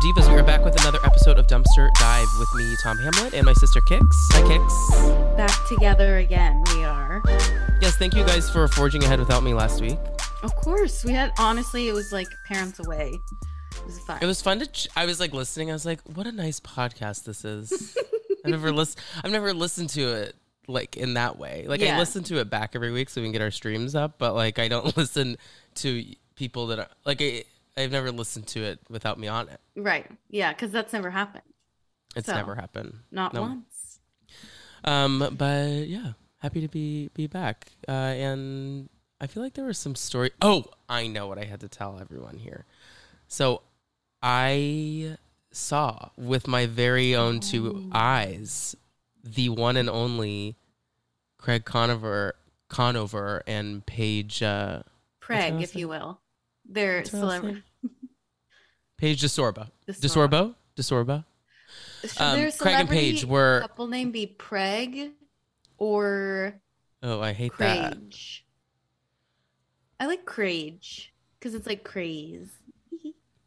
Divas, we are back with another episode of Dumpster Dive with me, Tom Hamlet, and my sister Kix. Hi, Kix. Back together again, we are. Yes, thank you guys for forging ahead without me last week. Of course. We had, honestly, it was like parents away. It was fun. It was fun to, I was like listening. I was like, what a nice podcast this is. I've never listened to it like in that way. Like yeah. I listen to it back every week so we can get our streams up, but like I don't listen to people that are like, I've never listened to it without me on it. Right. Yeah. Cause that's never happened. It's so, never happened. Not no. once. But yeah, happy to be back. And I feel like there was some story. Oh, I know what I had to tell everyone here. So I saw with my very own two eyes, the one and only Craig Conover and Paige. Craig, if you will. They're celebrity. Paige DeSorbo. Craig and Paige were. Couple name be Preg or. Oh, I hate Crage. That. I like Crage because it's like craze.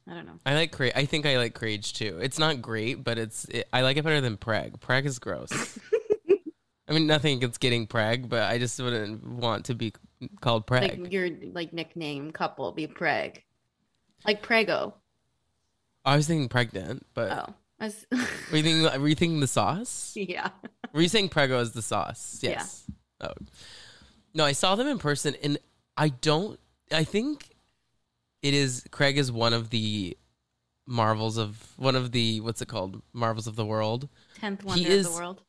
I don't know. I like Crage. I think I like Crage too. It's not great, but I like it better than Preg. Preg is gross. I mean, nothing against getting Preg, but I just wouldn't want to be called Preg. Like your like nickname couple be Preg, like Prego. I was thinking pregnant, but oh, I was... were you thinking the sauce? Yeah. Were you saying Prego is the sauce? Yes. Yeah. Oh no, I saw them in person, and I think it is Craig is one of the marvels of marvels of the world. 10th wonder of the world.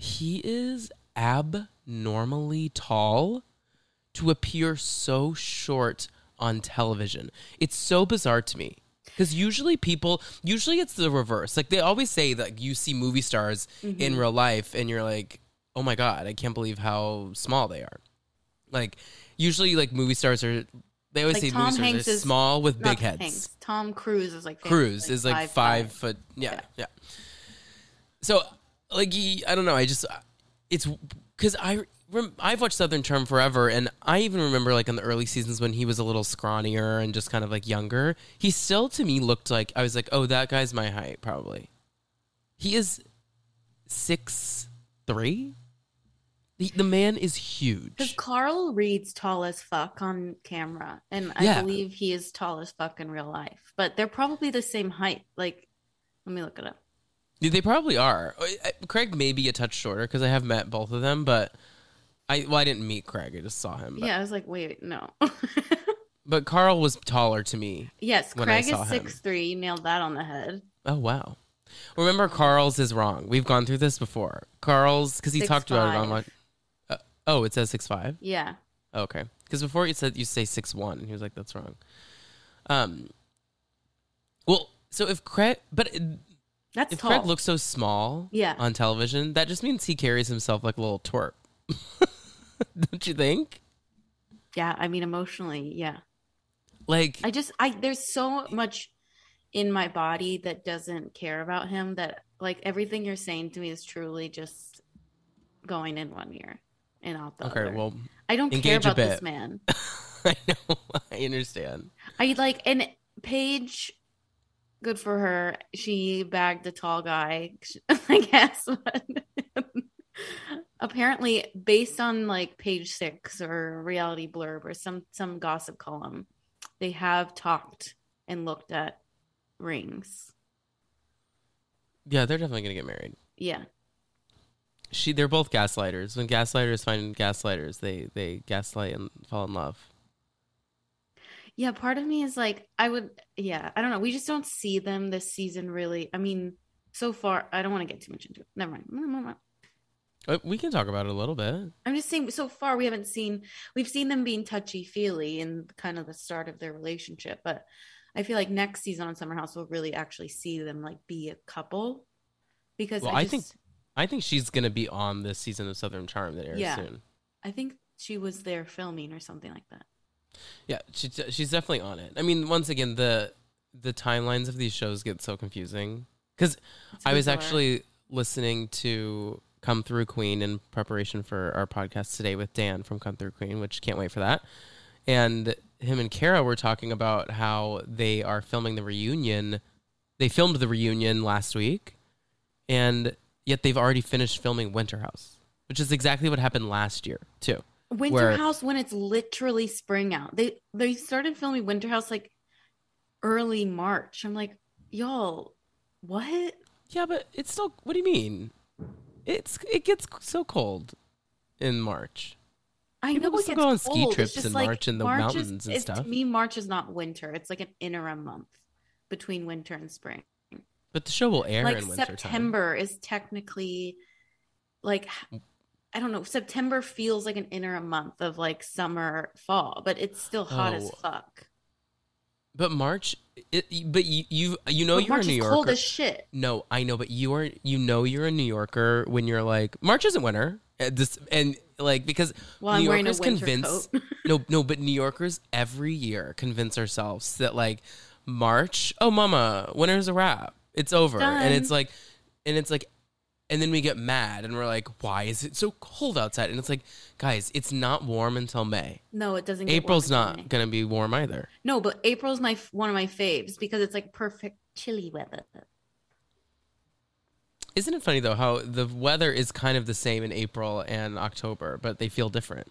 He is abnormally tall to appear so short on television. It's so bizarre to me because usually it's the reverse. Like they always say that you see movie stars mm-hmm. in real life and you're like, oh my God, I can't believe how small they are. Like usually like movie stars are, they always like say movie stars are small with big heads. Hanks. Tom Cruise is like famous. Cruise is like five foot. Yeah. So like, I don't know. I just, it's because I've watched Southern Charm forever, and I even remember like in the early seasons when he was a little scrawnier and just kind of like younger, he still to me looked like, I was like, oh, that guy's my height probably. He is 6'3". The man is huge. Because Carl reads tall as fuck on camera, and I believe he is tall as fuck in real life. But they're probably the same height. Like, let me look it up. They probably are. Craig may be a touch shorter because I have met both of them, but I didn't meet Craig. I just saw him. But. Yeah, I was like, wait, no. But Carl was taller to me. Yes, Craig is 6'3". You nailed that on the head. Oh, wow. Remember, Carl's is wrong. We've gone through this before. Carl's, because he talked about it on like, oh, it says 6'5"? Yeah. Okay. Because before you said, you say 6'1", and he was like, that's wrong. Well, so if Craig, but... That's if tall. Craig looks so small on television, that just means he carries himself like a little twerp. Don't you think? Yeah, I mean emotionally, yeah. Like there's so much in my body that doesn't care about him that like everything you're saying to me is truly just going in one ear and out the other. Okay, well, I don't care about this man. I know. I understand. I like and Paige. Good for her. She bagged a tall guy, I guess. Apparently, based on like Page Six or Reality Blurb or some gossip column, they have talked and looked at rings. Yeah, they're definitely going to get married. Yeah. They're both gaslighters. When gaslighters find gaslighters, they gaslight and fall in love. Yeah, part of me is like, I don't know. We just don't see them this season, really. I mean, so far, I don't want to get too much into it. Never mind. We can talk about it a little bit. I'm just saying, so far, we've seen them being touchy-feely in kind of the start of their relationship. But I feel like next season on Summer House, we'll really actually see them like be a couple. Because I think she's going to be on this season of Southern Charm that airs soon. I think she was there filming or something like that. Yeah, she's definitely on it. I mean, once again, the timelines of these shows get so confusing. Because I was actually listening to Come Through Queen in preparation for our podcast today with Dan from Come Through Queen, which can't wait for that. And him and Kara were talking about how they are filming the reunion They filmed the reunion last week, and yet they've already finished filming Winter House, which is exactly what happened last year, too. Winter House, when it's literally spring out. They started filming Winter House like early March. I'm like, y'all, what? Yeah, but it's still, what do you mean? It gets so cold in March. I know people still go on ski trips in March in the mountains and stuff. To me, March is not winter. It's like an interim month between winter and spring. But the show will air in winter. September is technically like, I don't know. September feels like an interim month of like summer, fall, but it's still hot as fuck. But March, but you're a New Yorker. March is cold as shit. No, I know, but you're a New Yorker when you're like, March isn't winter. New Yorkers convince but New Yorkers every year convince ourselves that like March, oh mama, winter's a wrap. It's over. Done. And then we get mad and we're like, why is it so cold outside? And it's like, guys, it's not warm until May. No, it doesn't get warm. April's not going to be warm either. No, but April's one of my faves because it's like perfect chilly weather. Isn't it funny, though, how the weather is kind of the same in April and October, but they feel different?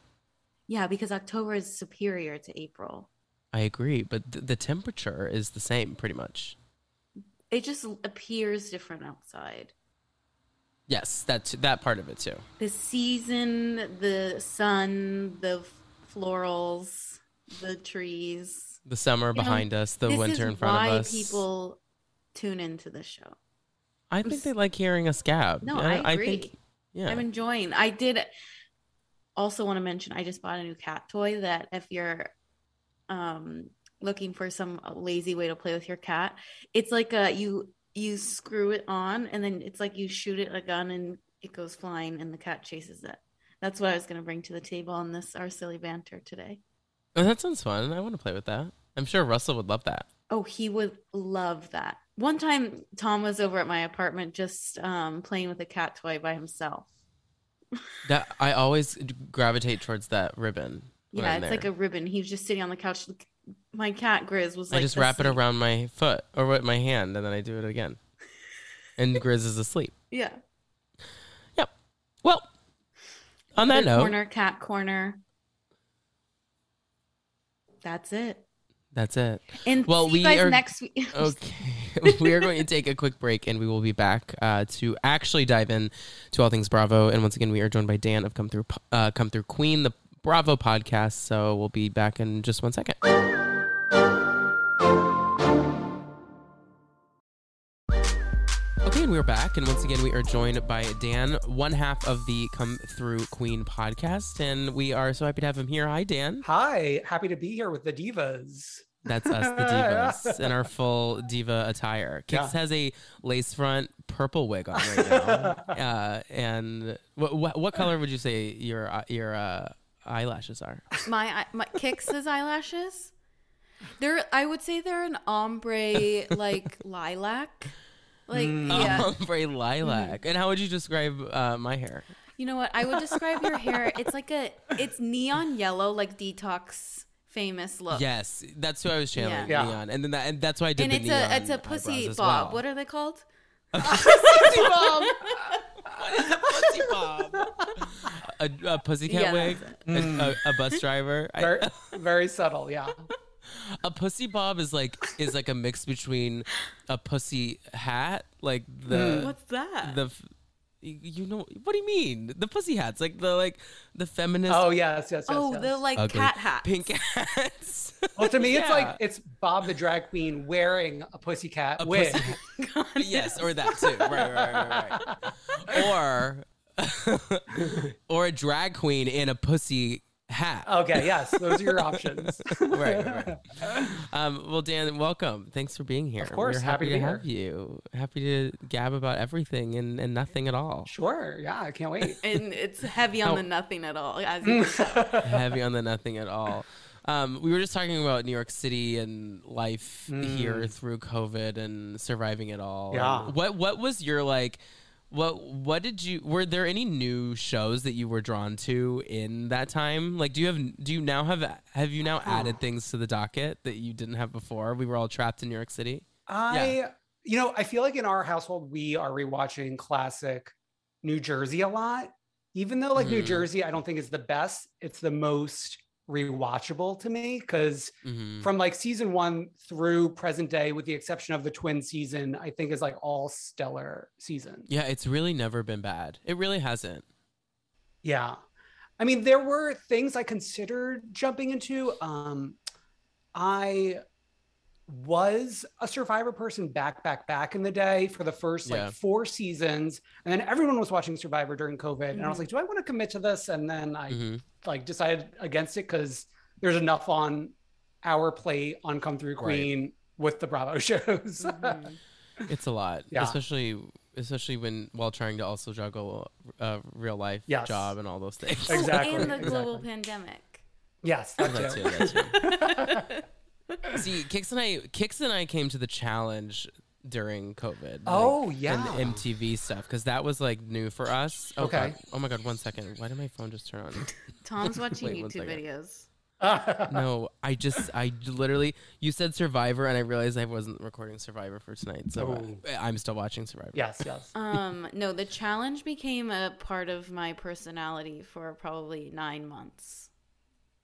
Yeah, because October is superior to April. I agree, but the temperature is the same, pretty much. It just appears different outside. Yes, that part of it, too. The season, the sun, the florals, the trees. The summer behind us, the winter in front of us. This is why people tune into the show. I think they like hearing us gab. No, I agree. I'm enjoying. I did also want to mention I just bought a new cat toy that if you're looking for some lazy way to play with your cat, it's like you screw it on and then it's like you shoot it a gun and it goes flying and the cat chases it. That's what I was going to bring to the table on our silly banter today. Oh, that sounds fun. I want to play with that. I'm sure Russell would love that. Oh, he would love that. One time, Tom was over at my apartment just playing with a cat toy by himself. That I always gravitate towards that ribbon. Yeah, it's like a ribbon. He was just sitting on the couch. My cat, Grizz, was like... I just wrap it around my foot or with my hand, and then I do it again. And Grizz is asleep. Yeah. Yep. Well, on that note... cat corner. That's it. And well, see you guys next week. Okay. We are going to take a quick break and we will be back to actually dive in to all things Bravo. And once again, we are joined by Dan of Come Through Queen, the Bravo podcast. So we'll be back in just one second. Okay, and we're back. And once again, we are joined by Dan, one half of the Come Through Queen podcast. And we are so happy to have him here. Hi, Dan. Hi. Happy to be here with the divas. That's us, the divas, in our full diva attire. Kix has a lace front purple wig on right now. And what color would you say your eyelashes are? My Kix's eyelashes? I would say they're an ombre, like, lilac. Like, yeah. Ombre lilac. And how would you describe my hair? You know what? I would describe your hair. It's like it's neon yellow, like Detox. Famous look. Yes, that's who I was channeling. Yeah. Neon, and then that's why I did. And it's a pussy bob. Well. What are they called? A pussy bob. What is a pussy bob? A pussycat wig. A bus driver. Very, very subtle. Yeah. A pussy bob is like a mix between a pussy hat, like the what's that? The you know what do you mean? The pussy hats, like the feminist. Oh yes. Oh, yes. They're like ugly. Cat hats, pink hats. Well, to me, it's like it's Bob the drag queen wearing a pussycat wig. God, yes, or that too. Right. Or a drag queen in a pussy hat. Okay, yes, those are your options. Right. Well, Dan, welcome. Thanks for being here. Of course, we're happy to have you. Happy to gab about everything and nothing at all. Sure, yeah, I can't wait. And it's heavy on the nothing at all, as you can tell. Heavy on the nothing at all. We were just talking about New York City and life here through COVID and surviving it all. Yeah. What was your like? What did you, were there any new shows that you were drawn to in that time? Like, have you now added things to the docket that you didn't have before? We were all trapped in New York City. you know, I feel like in our household, we are rewatching classic New Jersey a lot, even though like New Jersey, I don't think is the best. It's the most rewatchable to me because from like season one through present day, with the exception of the twin season, I think is like all stellar season. Yeah, it's really never been bad. It really hasn't. Yeah. I mean, there were things I considered jumping into. I was a Survivor person back in the day for the first like 4 seasons. And then everyone was watching Survivor during COVID. And I was like, do I want to commit to this? And then I like decided against it because there's enough on our plate on Come Through Queen with the Bravo shows. It's a lot, especially when while trying to also juggle a real life job and all those things. Exactly. And the global pandemic. Yes, that's it. See, Kix and I came to the Challenge during COVID. Oh yeah, and the MTV stuff because that was like new for us. Oh, okay. God. Oh my God. 1 second. Why did my phone just turn on? Tom's watching YouTube videos. No, I literally, you said Survivor and I realized I wasn't recording Survivor for tonight, so I'm still watching Survivor. Yes. No, the Challenge became a part of my personality for probably 9 months.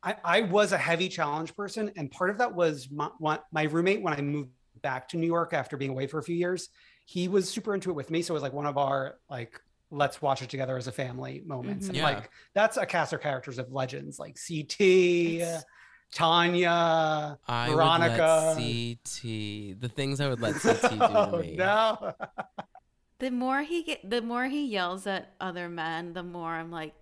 I was a heavy Challenge person, and part of that was my roommate when I moved back to New York after being away for a few years. He was super into it with me, so it was like one of our like let's watch it together as a family moments. And like, that's a cast of characters of legends, like CT, Tanya, Veronica. The things I would let CT do to me. No. The more he yells at other men, the more I'm like,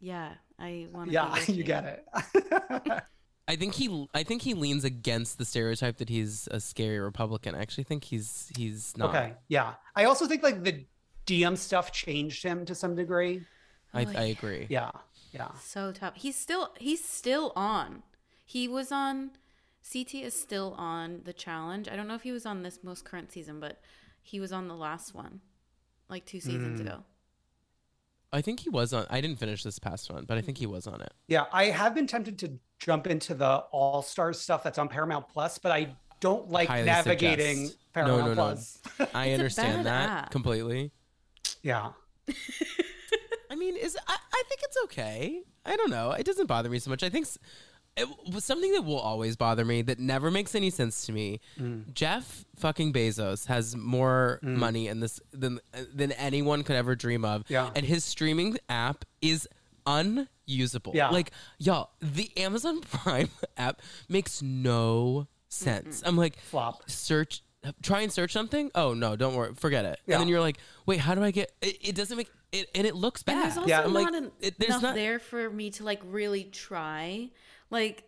yeah, I want to be with you. Get it. I think he leans against the stereotype that he's a scary Republican. I actually think he's not. Okay, yeah. I also think like the DM stuff changed him to some degree. I agree. Yeah. So tough. He's still on. He was on. CT is still on the Challenge. I don't know if he was on this most current season, but he was on the last one, like 2 seasons ago. I think he was on. I didn't finish this past one, but I think he was on it. Yeah, I have been tempted to jump into the All Stars stuff that's on Paramount Plus, but I don't like navigating Paramount Plus. No. I understand that completely. Yeah. I mean, I think it's okay. I don't know. It doesn't bother me so much. I think it was something that will always bother me that never makes any sense to me. Jeff fucking Bezos has more money in this than anyone could ever dream of. Yeah. And his streaming app is unusable. Yeah. Like, y'all, the Amazon Prime app makes no sense. I'm like, flop. Try and search something. Oh no, don't worry, forget it. Yeah. And then you're like, wait, how do I get it? It doesn't make it, and it looks bad. And there's also not enough there for me to like really try. Like,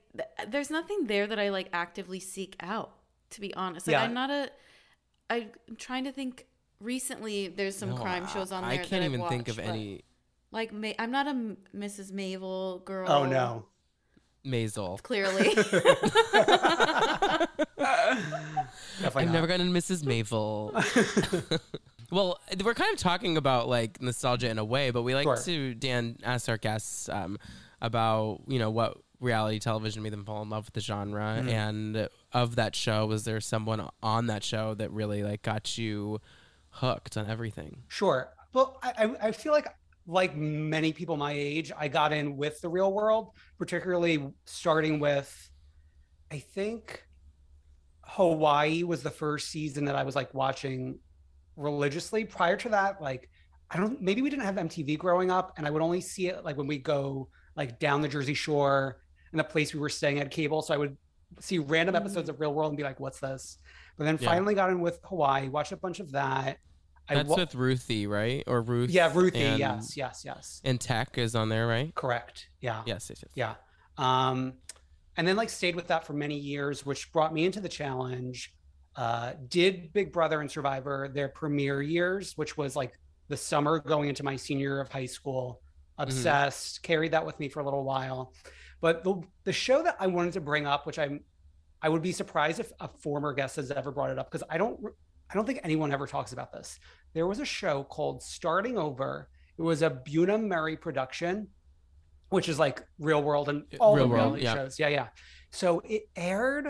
there's nothing there that I like actively seek out. To be honest, like I'm trying to think. Recently, there's some crime shows on there. I can't even think of any. Like, I'm not a Mrs. Maisel girl. Oh no, Maisel. Clearly. I've never gotten Mrs. Maisel. Well, we're kind of talking about like nostalgia in a way, but we like to ask our guests about, you know, what reality television made them fall in love with the genre. And of that show, was there someone on that show that really like got you hooked on everything? Sure. Well, I feel like many people my age, I got in with The Real World, particularly starting with, I think, Hawaii was the first season that I was like watching religiously. Prior to that, like, maybe we didn't have MTV growing up, and I would only see it like when we go like down the Jersey Shore and the place we were staying at cable. So I would see random episodes of Real World and be like, what's this? But then finally got in with Hawaii, watched a bunch of that. That's with Ruthie, right? Or Ruth. Yeah, Ruthie. And, yes. And Tech is on there, right? Correct. Yeah. Yes. Yeah. And then like stayed with that for many years, which brought me into the Challenge. Did Big Brother and Survivor their premiere years, which was like the summer going into my senior year of high school. Obsessed, carried that with me for a little while. But the show that I wanted to bring up, which I would be surprised if a former guest has ever brought it up, because I don't think anyone ever talks about this. There was a show called Starting Over. It was a Bunim Murray production, which is like Real World and all the reality shows. So it aired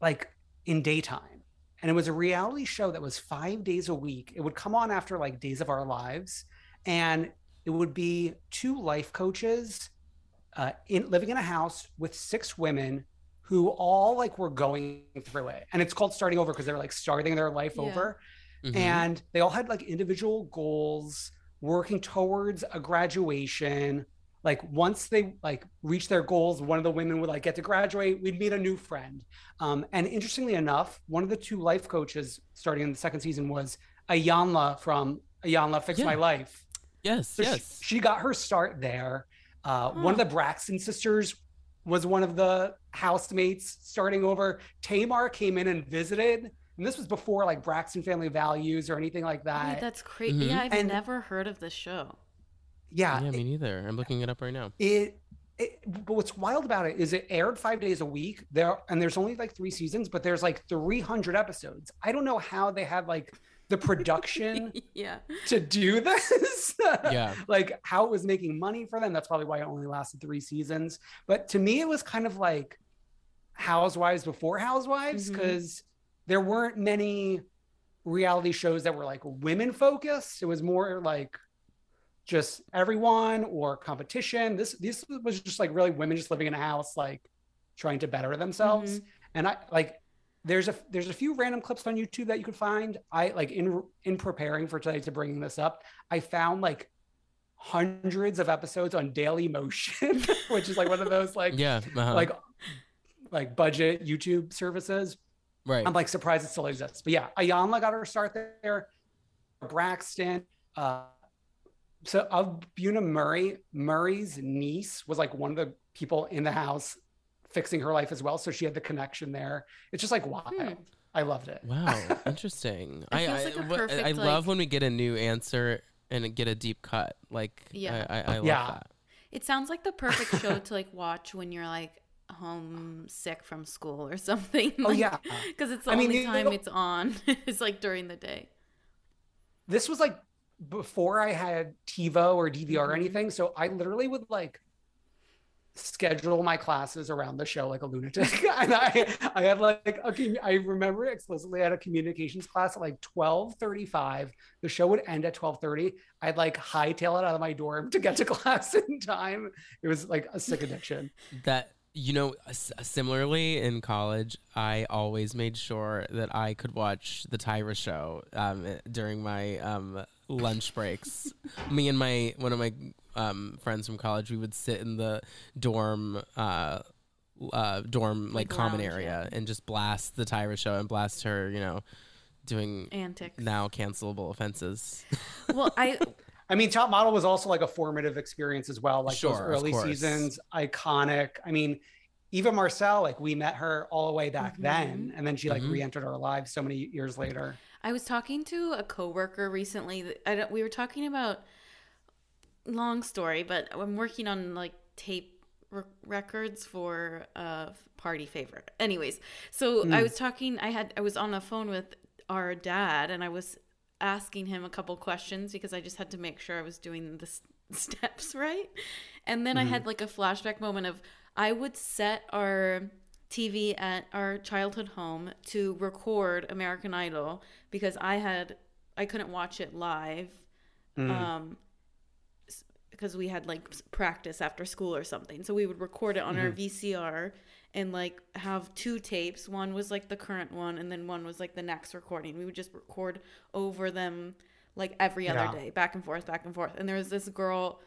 like in daytime. And it was a reality show that was 5 days a week. It would come on after like Days of Our Lives, and it would be two life coaches living in a house with six women who all like were going through it. And it's called Starting Over because they're like starting their life over. Mm-hmm. And they all had like individual goals, working towards a graduation. Like once they like reached their goals, one of the women would like get to graduate, we'd meet a new friend. And interestingly enough, one of the two life coaches starting in the second season was Ayanla from Ayanla Fix My Life. Yes, so yes. She got her start there. One of the Braxton sisters was one of the housemates starting over. Tamar came in and visited. And this was before like Braxton Family Values or anything like that. Yeah, that's crazy. Mm-hmm. Yeah, I've never heard of this show. Yeah, me neither. I'm looking it up right now. But what's wild about it is it aired 5 days a week there, and there's only like three seasons, but there's like 300 episodes. I don't know how they had like the production to do this. Like how it was making money for them. That's probably why it only lasted three seasons. But to me, it was kind of like Housewives before Housewives, because there weren't many reality shows that were like women focused. It was more like just everyone or competition. This was just like really women just living in a house, like trying to better themselves. And I like there's a few random clips on YouTube that you could find. I like in preparing for today to bringing this up, I found like hundreds of episodes on Dailymotion, which is like one of those like like budget YouTube services. Right. I'm like surprised it still exists. But yeah, Ayanla got her start there. Braxton. So of Bunim Murray, Murray's niece was like one of the people in the house fixing her life as well. So she had the connection there. It's just like, wow, I loved it. Wow. Interesting. I love when we get a new answer and get a deep cut. Like, I love that. It sounds like the perfect show to like watch when you're like home sick from school or something. Like, because it's the only time it's on. It's like during the day. This was like, before I had TiVo or DVR or anything, so I literally would like schedule my classes around the show like a lunatic. And I had like I remember explicitly I had a communications class at like 12:35. The show would end at 12:30. I'd like hightail it out of my dorm to get to class in time. It was like a sick addiction. That similarly in college, I always made sure that I could watch the Tyra show during my lunch breaks. Me and one of my friends from college, we would sit in the dorm like common area and just blast the Tyra show and blast her, doing antics, now cancelable offenses. Well, I mean, Top Model was also like a formative experience as well. Like those early seasons, iconic. I mean, Eva Marcel, like we met her all the way back then. And then she like re-entered our lives so many years later. I was talking to a coworker recently. We were talking about, long story, but I'm working on like tape records for a party favor. Anyways, so I was on the phone with our dad and I was asking him a couple questions because I just had to make sure I was doing the steps right. And then I had like a flashback moment of I would set our TV at our childhood home to record American Idol because I couldn't watch it live because we had like practice after school or something. So we would record it on our VCR and like have two tapes. One was like the current one and then one was like the next recording. We would just record over them like every other day, back and forth. And there was this girl,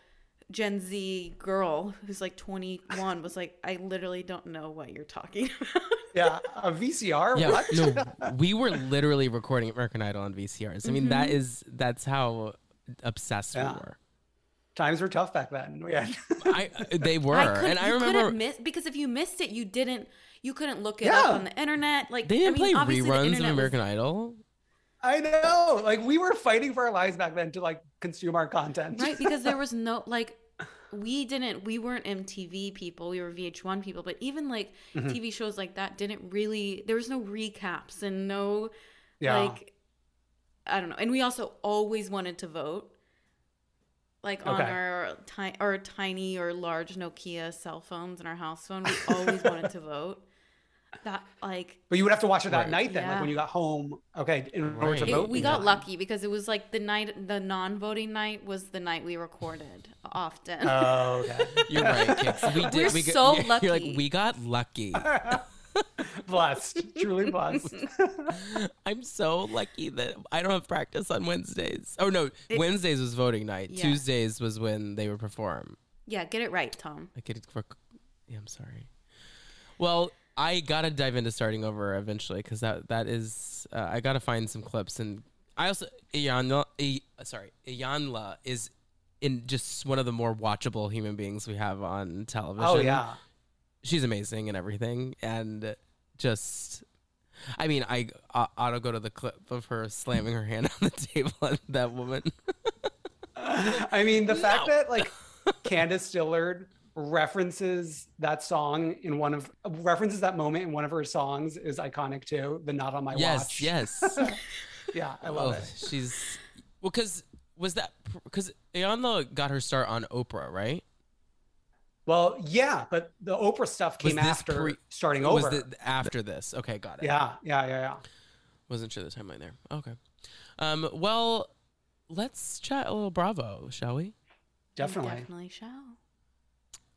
Gen Z girl, who's like 21, was like, I literally don't know what you're talking about. Yeah, a VCR? Yeah, what? No, we were literally recording American Idol on VCRs. I mean, that's how obsessed we were. Times were tough back then. Yeah, they were. I remember because if you missed it, you couldn't look it up on the internet. Like they didn't play reruns of American Idol. I know. Like we were fighting for our lives back then to like consume our content. Right, because there was no like we weren't MTV people. We were VH1 people. But even like TV shows like that didn't really. There was no recaps and no like I don't know. And we also always wanted to vote. Like on our tiny or large Nokia cell phones and our house phone, we always wanted to vote. that like. But you would have to watch it that night then, like when you got home. Okay, in order to vote. We got lucky because it was like the night, the non-voting night was the night we recorded often. Oh, okay. You're right, kids. We did. We're so lucky. You're like, we got lucky. Blessed, truly blessed. I'm so lucky that I don't have practice on Wednesdays. Oh no, Wednesdays was voting night. Yeah. Tuesdays was when they would perform. Yeah, get it right, Tom. I get it. Yeah, I'm sorry. Well, I gotta dive into Starting Over eventually because that is I gotta find some clips, and I also Iyanla is in just one of the more watchable human beings we have on television. Oh yeah. She's amazing and everything, and just, I mean, I ought to go to the clip of her slamming her hand on the table at that woman. I mean, the fact that like Candace Dillard references that song in one of that moment in one of her songs is iconic too. The "Not on My Watch." Yes. Yeah, I love it. She's because Iyanla got her start on Oprah, right? Well, yeah, but the Oprah stuff came after Starting Over. Was after this. Okay, got it. Yeah. Wasn't sure the timeline there. Okay. Well, let's chat a little Bravo, shall we? Definitely. We definitely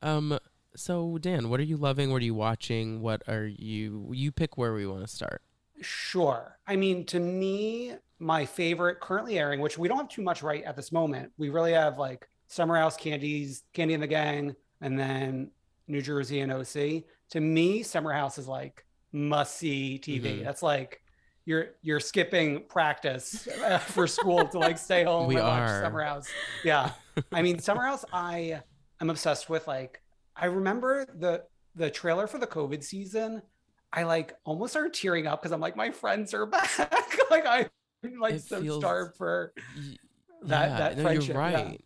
shall. So, Dan, what are you loving? What are you watching? What are you pick where we want to start. Sure. I mean, to me, my favorite currently airing, which we don't have too much right at this moment. We really have like Summer House, Candy and the Gang, and then New Jersey and OC. To me, Summer House is like must-see TV. Mm-hmm. That's like you're skipping practice for school to like stay home watch Summer House. Yeah, I mean Summer House. I am obsessed with like. I remember the trailer for the COVID season. I like almost started tearing up because I'm like my friends are back. Like I'm like starved for that that friendship. You're right. Yeah.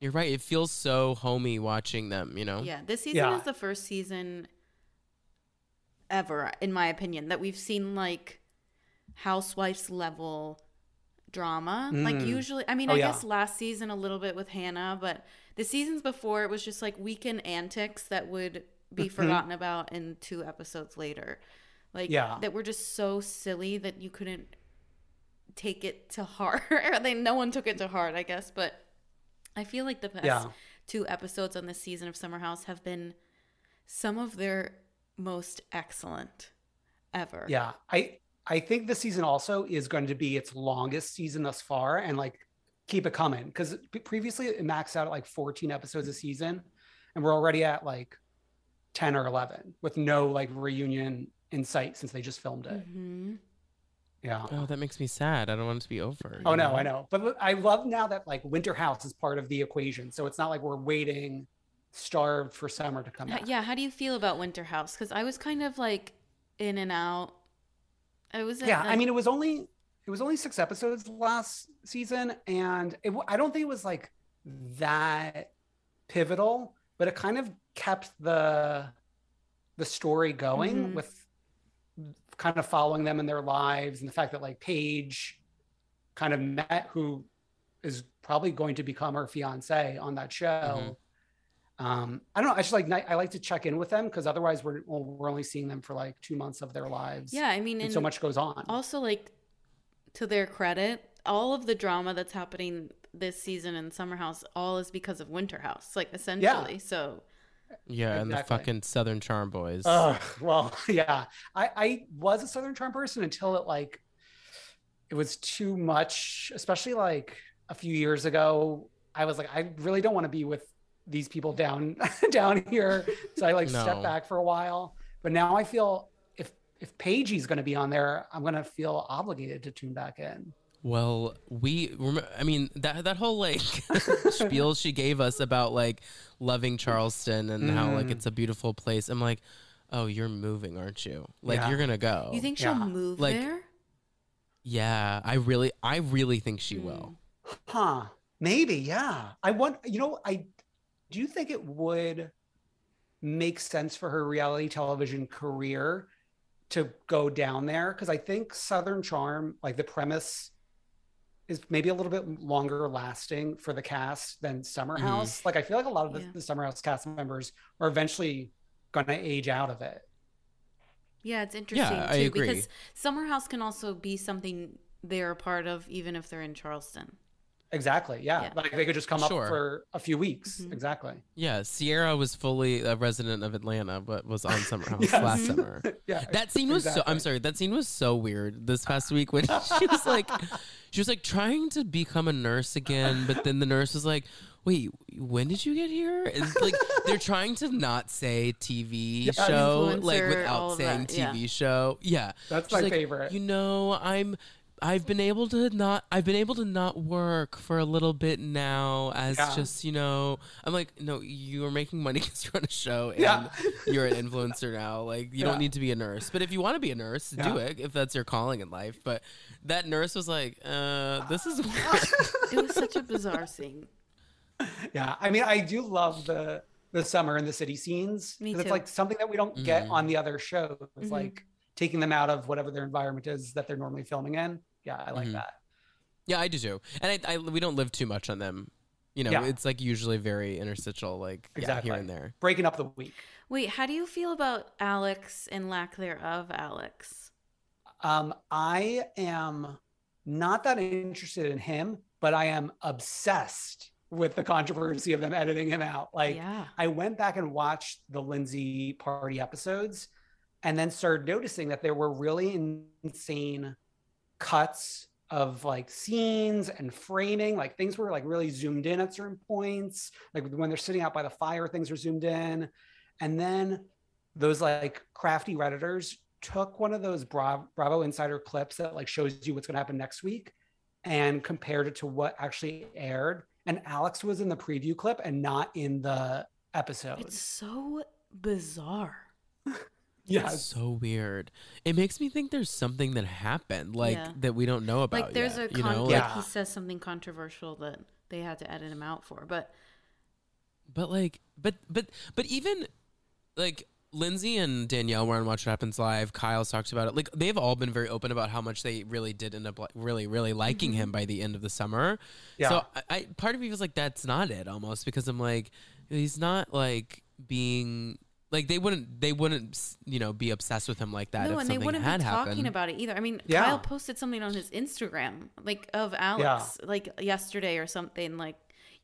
You're right. It feels so homey watching them, you know? Yeah. This season is the first season ever, in my opinion, that we've seen like housewives level drama. Mm. Like usually, I mean, I guess last season a little bit with Hannah, but the seasons before it was just like weekend antics that would be forgotten about in 2 episodes later. Like that were just so silly that you couldn't take it to heart. No one took it to heart, I guess, but I feel like the past 2 episodes on this season of Summer House have been some of their most excellent ever. Yeah. I think this season also is going to be its longest season thus far, and like keep it coming because previously it maxed out at like 14 episodes a season, and we're already at like 10 or 11 with no like reunion in sight since they just filmed it. Mm-hmm. Yeah. Oh, that makes me sad. I don't want it to be over. Oh, no, I know. But I love now that like Winter House is part of the equation. So it's not like we're waiting, starved for summer to come back. Yeah. How do you feel about Winter House? Because I was kind of like in and out. It was I mean, it was only 6 episodes last season. And I don't think it was like that pivotal, but it kind of kept the story going with kind of following them in their lives, and the fact that like Paige kind of met who is probably going to become her fiance on that show. I don't know. I just like, I like to check in with them because otherwise we're only seeing them for like 2 months of their lives. Yeah. I mean, and so much goes on. Also, like, to their credit, all of the drama that's happening this season in Summer House, all is because of Winter House, like essentially. Yeah. So yeah, exactly. And the fucking Southern Charm boys. Well, yeah. I was a Southern Charm person until it was too much, especially like a few years ago. I was like, I really don't want to be with these people down here. So I stepped back for a while. But now I feel if Paigie's going to be on there, I'm going to feel obligated to tune back in. Well, that whole spiel she gave us about loving Charleston and how it's a beautiful place. I'm like, oh, you're moving, aren't you? You're gonna go. You think she'll move there? Yeah, I really think she will. Huh? Maybe. Yeah. Do you think it would make sense for her reality television career to go down there? Because I think Southern Charm, the premise is maybe a little bit longer lasting for the cast than Summer House. Mm-hmm. I feel like a lot of the Summer House cast members are eventually going to age out of it. Yeah, it's interesting too, I agree. Because Summer House can also be something they're a part of even if they're in Charleston. Exactly. Yeah. Like they could just come up for a few weeks. Mm-hmm. Exactly. Yeah. Sierra was fully a resident of Atlanta, but was on Summer House last summer. Yeah. That scene was so, I'm sorry, that scene was so weird this past week when she was like trying to become a nurse again, but then the nurse was like, wait, when did you get here? It's like they're trying to not say TV show, like without saying TV show. Yeah. That's she's my favorite. You know, I've been able to not work for a little bit now as just, you know, I'm like, no, you're making money because you're on a show and you're an influencer now. Like, you don't need to be a nurse. But if you want to be a nurse, do it if that's your calling in life. But that nurse was like, this is weird. It was such a bizarre scene. Yeah. I mean, I do love the summer in the city scenes. Me too. It's like something that we don't get on the other shows. Mm-hmm. Like taking them out of whatever their environment is that they're normally filming in. Yeah, I like that. Yeah, I do too. And we don't live too much on them. You know, it's like usually very interstitial, like here and there. Breaking up the week. Wait, how do you feel about Alex and lack thereof, Alex? I am not that interested in him, but I am obsessed with the controversy of them editing him out. Like I went back and watched the Lindsay party episodes and then started noticing that there were really insane cuts of like scenes and framing, like things were like really zoomed in at certain points, like when they're sitting out by the fire, things are zoomed in. And then those like crafty Redditors took one of those Bravo Insider clips that like shows you what's going to happen next week and compared it to what actually aired. And Alex was in the preview clip and not in the episode. It's so bizarre. Yeah, it's so weird. It makes me think there's something that happened, like that we don't know about. Like there's yet, you know? Like he says something controversial that they had to edit him out for. But even like Lindsay and Danielle were on Watch What Happens Live. Kyle's talked about it. Like they've all been very open about how much they really did end up really liking him by the end of the summer. Yeah. So I part of me was like, that's not it almost, because I'm like, he's not like being. Like they wouldn't, you know, be obsessed with him like that. No, if and something they wouldn't had be talking happened. About it either. I mean, Kyle posted something on his Instagram, like of Alex, like yesterday or something. Like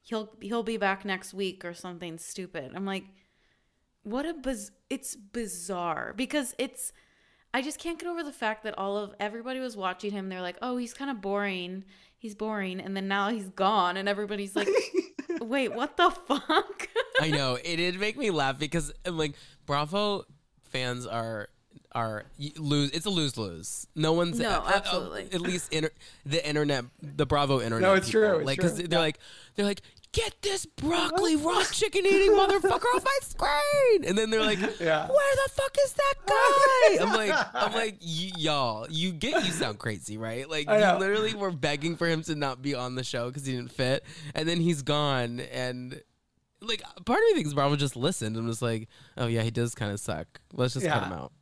he'll be back next week or something stupid. I'm like, what a it's bizarre because it's. I just can't get over the fact that everybody was watching him. They're like, oh, he's kind of boring. He's boring, and then now he's gone, and everybody's like. Wait, what the fuck? I know. It did make me laugh because I'm like, Bravo fans are lose. It's a lose-lose. No one's absolutely. At least the internet, the Bravo internet. No, it's people. True. It's like because they're like, get this broccoli raw chicken eating motherfucker off my screen, and then they're like, where the fuck is that guy? I'm like, y'all, you sound crazy, right? Like you literally were begging for him to not be on the show because he didn't fit, and then he's gone, and like part of me thinks Bravo just listened and was like, oh yeah, he does kind of suck. Let's just cut him out.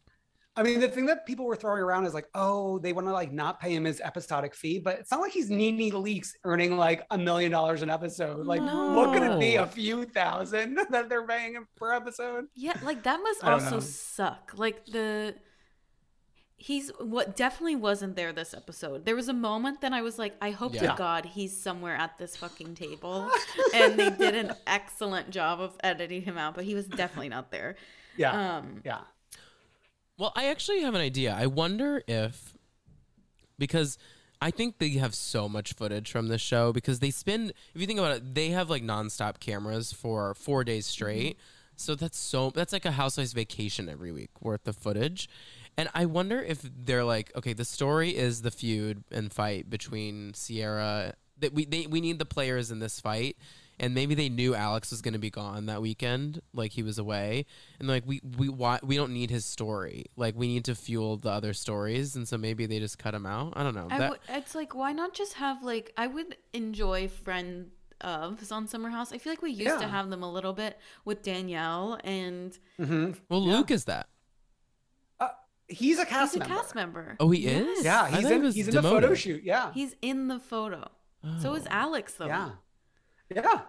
I mean, the thing that people were throwing around is like, oh, they want to like not pay him his episodic fee, but it's not like he's NeNe Leakes earning like $1 million an episode. Like, what could it be? A few thousand that they're paying him per episode? Yeah, like that must also suck. Like what definitely wasn't there this episode. There was a moment that I was like, I hope to God he's somewhere at this fucking table, and they did an excellent job of editing him out, but he was definitely not there. Yeah. Well, I actually have an idea. I wonder if, because I think they have so much footage from this show because they spend, if you think about it, they have like nonstop cameras for 4 days straight. So that's like a Housewives vacation every week worth of footage. And I wonder if they're like, okay, the story is the feud and fight between Sierra that we need the players in this fight. And maybe they knew Alex was going to be gone that weekend, like he was away, and like we don't need his story. Like we need to fuel the other stories, and so maybe they just cut him out. I don't know. It's like, why not just have like I would enjoy friend ofs on Summer House. I feel like we used to have them a little bit with Danielle and. Mm-hmm. Well, Luke is that. He's a cast member. Oh, he is. Yeah, he's in the photo shoot. Yeah, he's in the photo. Oh. So is Alex though. Yeah. Yeah.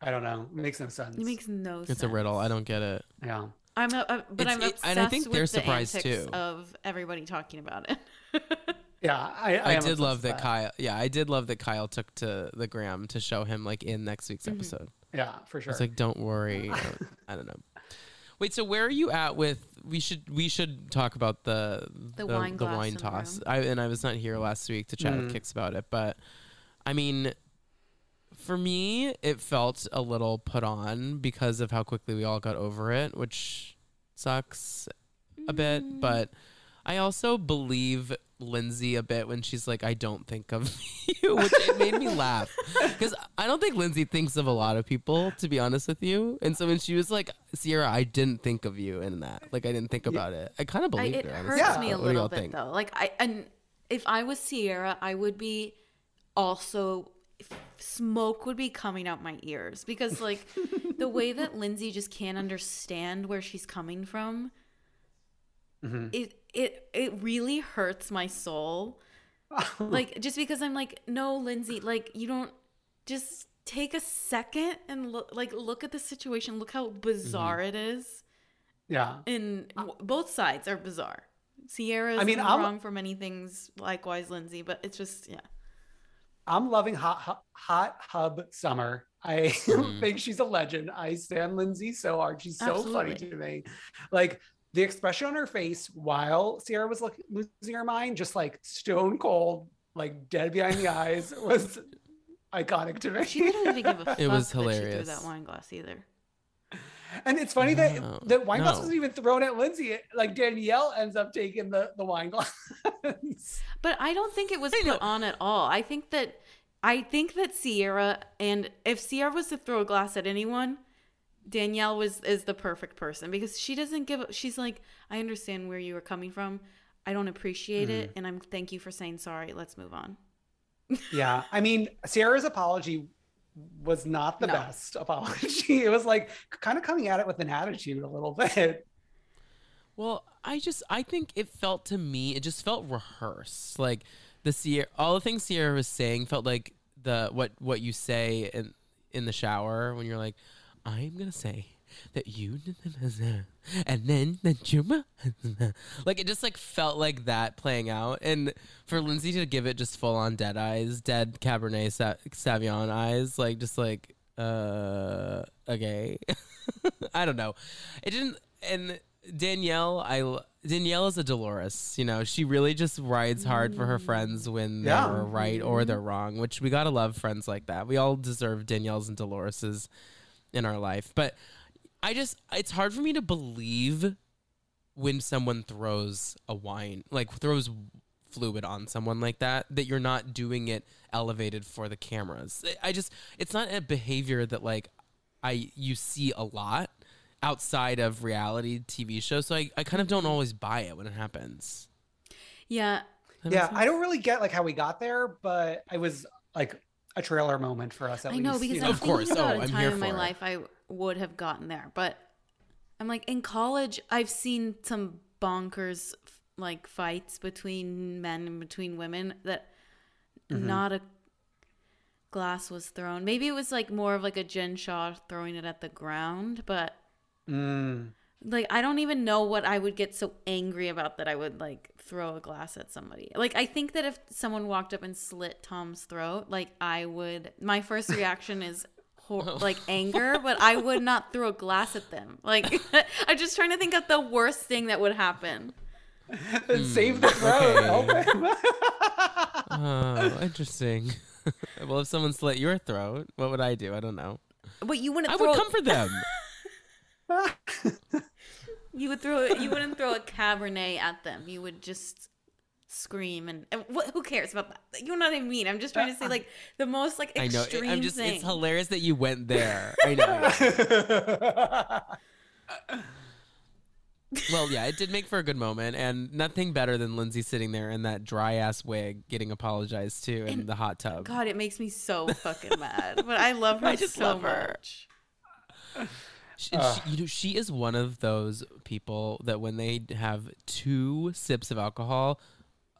I don't know. It makes no sense. It's a riddle. I don't get it. Yeah. I'm obsessed and I think with they're the surprised antics too of everybody talking about it. Yeah, I did love that Kyle. Yeah, I did love that Kyle took to the gram to show him like in next week's episode. Yeah, for sure. It's like, don't worry. I don't know. Wait, so where are you at with? We should talk about the wine toss. I was not here last week to chat with Kix about it, but I mean, for me, it felt a little put on because of how quickly we all got over it, which sucks a bit. But I also believe Lindsay a bit when she's like, I don't think of you, which it made me laugh because I don't think Lindsay thinks of a lot of people, to be honest with you. And so when she was like, Sierra, I didn't think of you in that, like I didn't think about it, I kind of believed it. It hurts me a little bit though. Like and if I was Sierra, I would be also, smoke would be coming out my ears because like the way that Lindsay just can't understand where she's coming from. It really hurts my soul. Like, just because I'm like, no, Lindsay, like, you don't, just take a second and look at the situation. Look how bizarre it is. Yeah. And both sides are bizarre. Sierra's wrong for many things. Likewise, Lindsay, but it's just, yeah. I'm loving Hot Hub Summer. I think she's a legend. I stan Lindsay so hard. She's so funny to me. Like, the expression on her face while Sierra was losing her mind, just like stone cold, like dead behind the eyes, was iconic to me. She didn't even give a fuck that she threw that wine glass either. And it's funny that the wine glass wasn't even thrown at Lindsay. Like Danielle ends up taking the wine glass. But I don't think it was put on at all. I think that Sierra, and if Sierra was to throw a glass at anyone, Danielle is the perfect person because she doesn't give up. She's like, I understand where you were coming from. I don't appreciate it. And I'm thank you for saying sorry. Let's move on. Yeah. I mean, Sierra's apology was not the best apology. It was like kind of coming at it with an attitude a little bit. Well, I think it just felt rehearsed. Like all the things Sierra was saying felt like what you say in the shower when you're like, I'm going to say that you did the and then the Juma. Like, it just like felt like that playing out. And for Lindsay to give it just full on dead eyes, dead Cabernet Sauvignon eyes, like just like, okay. I don't know. It didn't. And Danielle, Danielle is a Dolores, you know, she really just rides hard for her friends when they're right or they're wrong, which we got to love friends like that. We all deserve Danielle's and Dolores's in our life. But it's hard for me to believe when someone throws a wine, like throws fluid on someone like that you're not doing it elevated for the cameras. It's not a behavior that like you see a lot outside of reality TV shows. So I kind of don't always buy it when it happens. Yeah. Yeah. I don't really get like how we got there, but I was like, a trailer moment for us. I know because you know? Of course, about a time in my life I would have gotten there, but I'm like in college. I've seen some bonkers like fights between men and between women that not a glass was thrown. Maybe it was like more of like a Jen Shaw throwing it at the ground, but like I don't even know what I would get so angry about that I would like throw a glass at somebody. Like I think that if someone walked up and slit Tom's throat, like I would, my first reaction is like anger, but I would not throw a glass at them. Like I'm just trying to think of the worst thing that would happen. Save the throat. Okay. Oh, interesting. Well, if someone slit your throat, what would I do? I don't know. But you wouldn't. I would comfort them. You wouldn't throw a Cabernet at them. You would just scream and who cares about that? You know what I mean? I'm just trying to say like the most like extreme thing. It's hilarious that you went there. I know. Well, yeah, it did make for a good moment, and nothing better than Lindsay sitting there in that dry ass wig getting apologized to in the hot tub. God, it makes me so fucking mad. But I love her. I just love her so much. She is one of those people that when they have two sips of alcohol,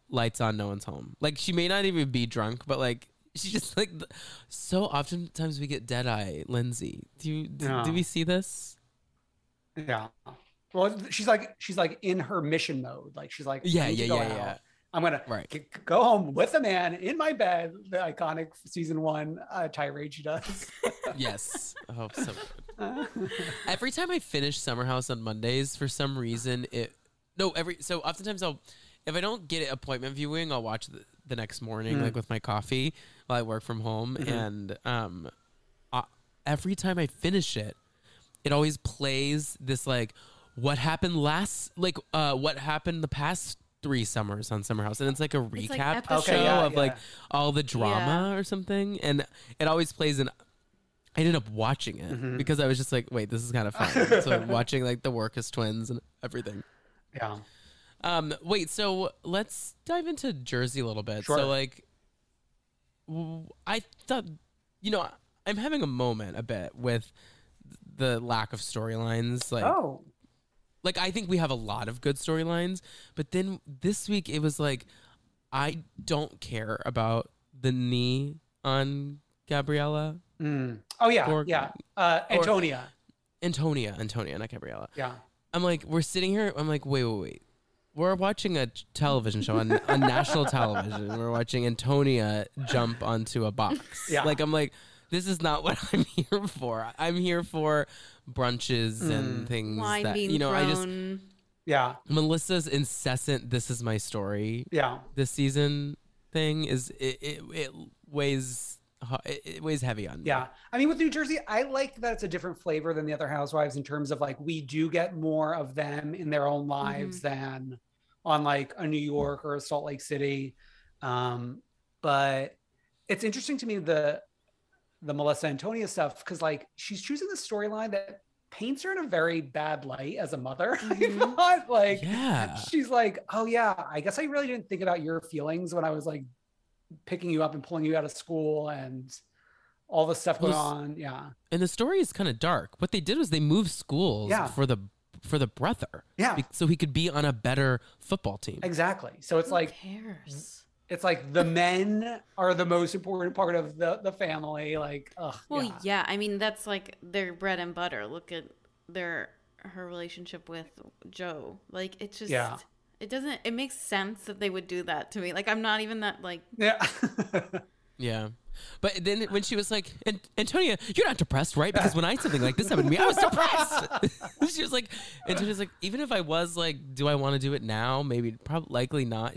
lights on, no one's home. Like she may not even be drunk, but like she just like so oftentimes we get dead eye Lindsay. Do we see this? Yeah. Well, she's like in her mission mode. Like she's like, yeah. I'm gonna go home with a man in my bed. The iconic season one tirade she does. Yes, I hope so. Every time I finish Summer House on Mondays, for some reason so oftentimes if I don't get appointment viewing, I'll watch the next morning, like with my coffee while I work from home, and every time I finish it, it always plays this like what happened the past 3 summers on Summer House, and it's like a recap of all the drama or something, and it always plays, and I ended up watching it because I was just like, wait, this is kind of fun. So I'm watching like the Workus twins and everything. Yeah. Wait, so let's dive into Jersey a little bit. Sure. So like, I thought, I'm having a moment a bit with the lack of storylines. Like, like, I think we have a lot of good storylines, but then this week it was like, I don't care about the knee on Gabriella. Antonia, not Gabriella. Yeah. I'm like, we're sitting here. I'm like, wait. We're watching a television show on national television. We're watching Antonia jump onto a box. Yeah. Like, I'm like, this is not what I'm here for. I'm here for brunches and things. Wine that, being thrown. Melissa's incessant "this is my story" this season thing is it weighs heavy on me. Yeah. I mean, with New Jersey, I like that it's a different flavor than the other housewives in terms of like, we do get more of them in their own lives than on like a New York or a Salt Lake City. But it's interesting to me, the Melissa Antonia stuff, because like she's choosing the storyline that paints her in a very bad light as a mother. I thought, like, she's like, oh yeah, I guess I really didn't think about your feelings when I was like picking you up and pulling you out of school and all the stuff going on. Yeah. And the story is kind of dark. What they did was they moved schools for the brother. Yeah. So he could be on a better football team. Exactly. So it's who cares? It's like the men are the most important part of the family. Like, I mean, that's like their bread and butter. Look at her relationship with Joe. Like, it's just, it makes sense that they would do that to me. Like, I'm not even that like. Yeah. Yeah. But then when she was like, Antonia, you're not depressed, right? Because when something like this happened to me, I was depressed. She was like, Antonia's like, even if I was like, do I want to do it now? Maybe, probably, likely not.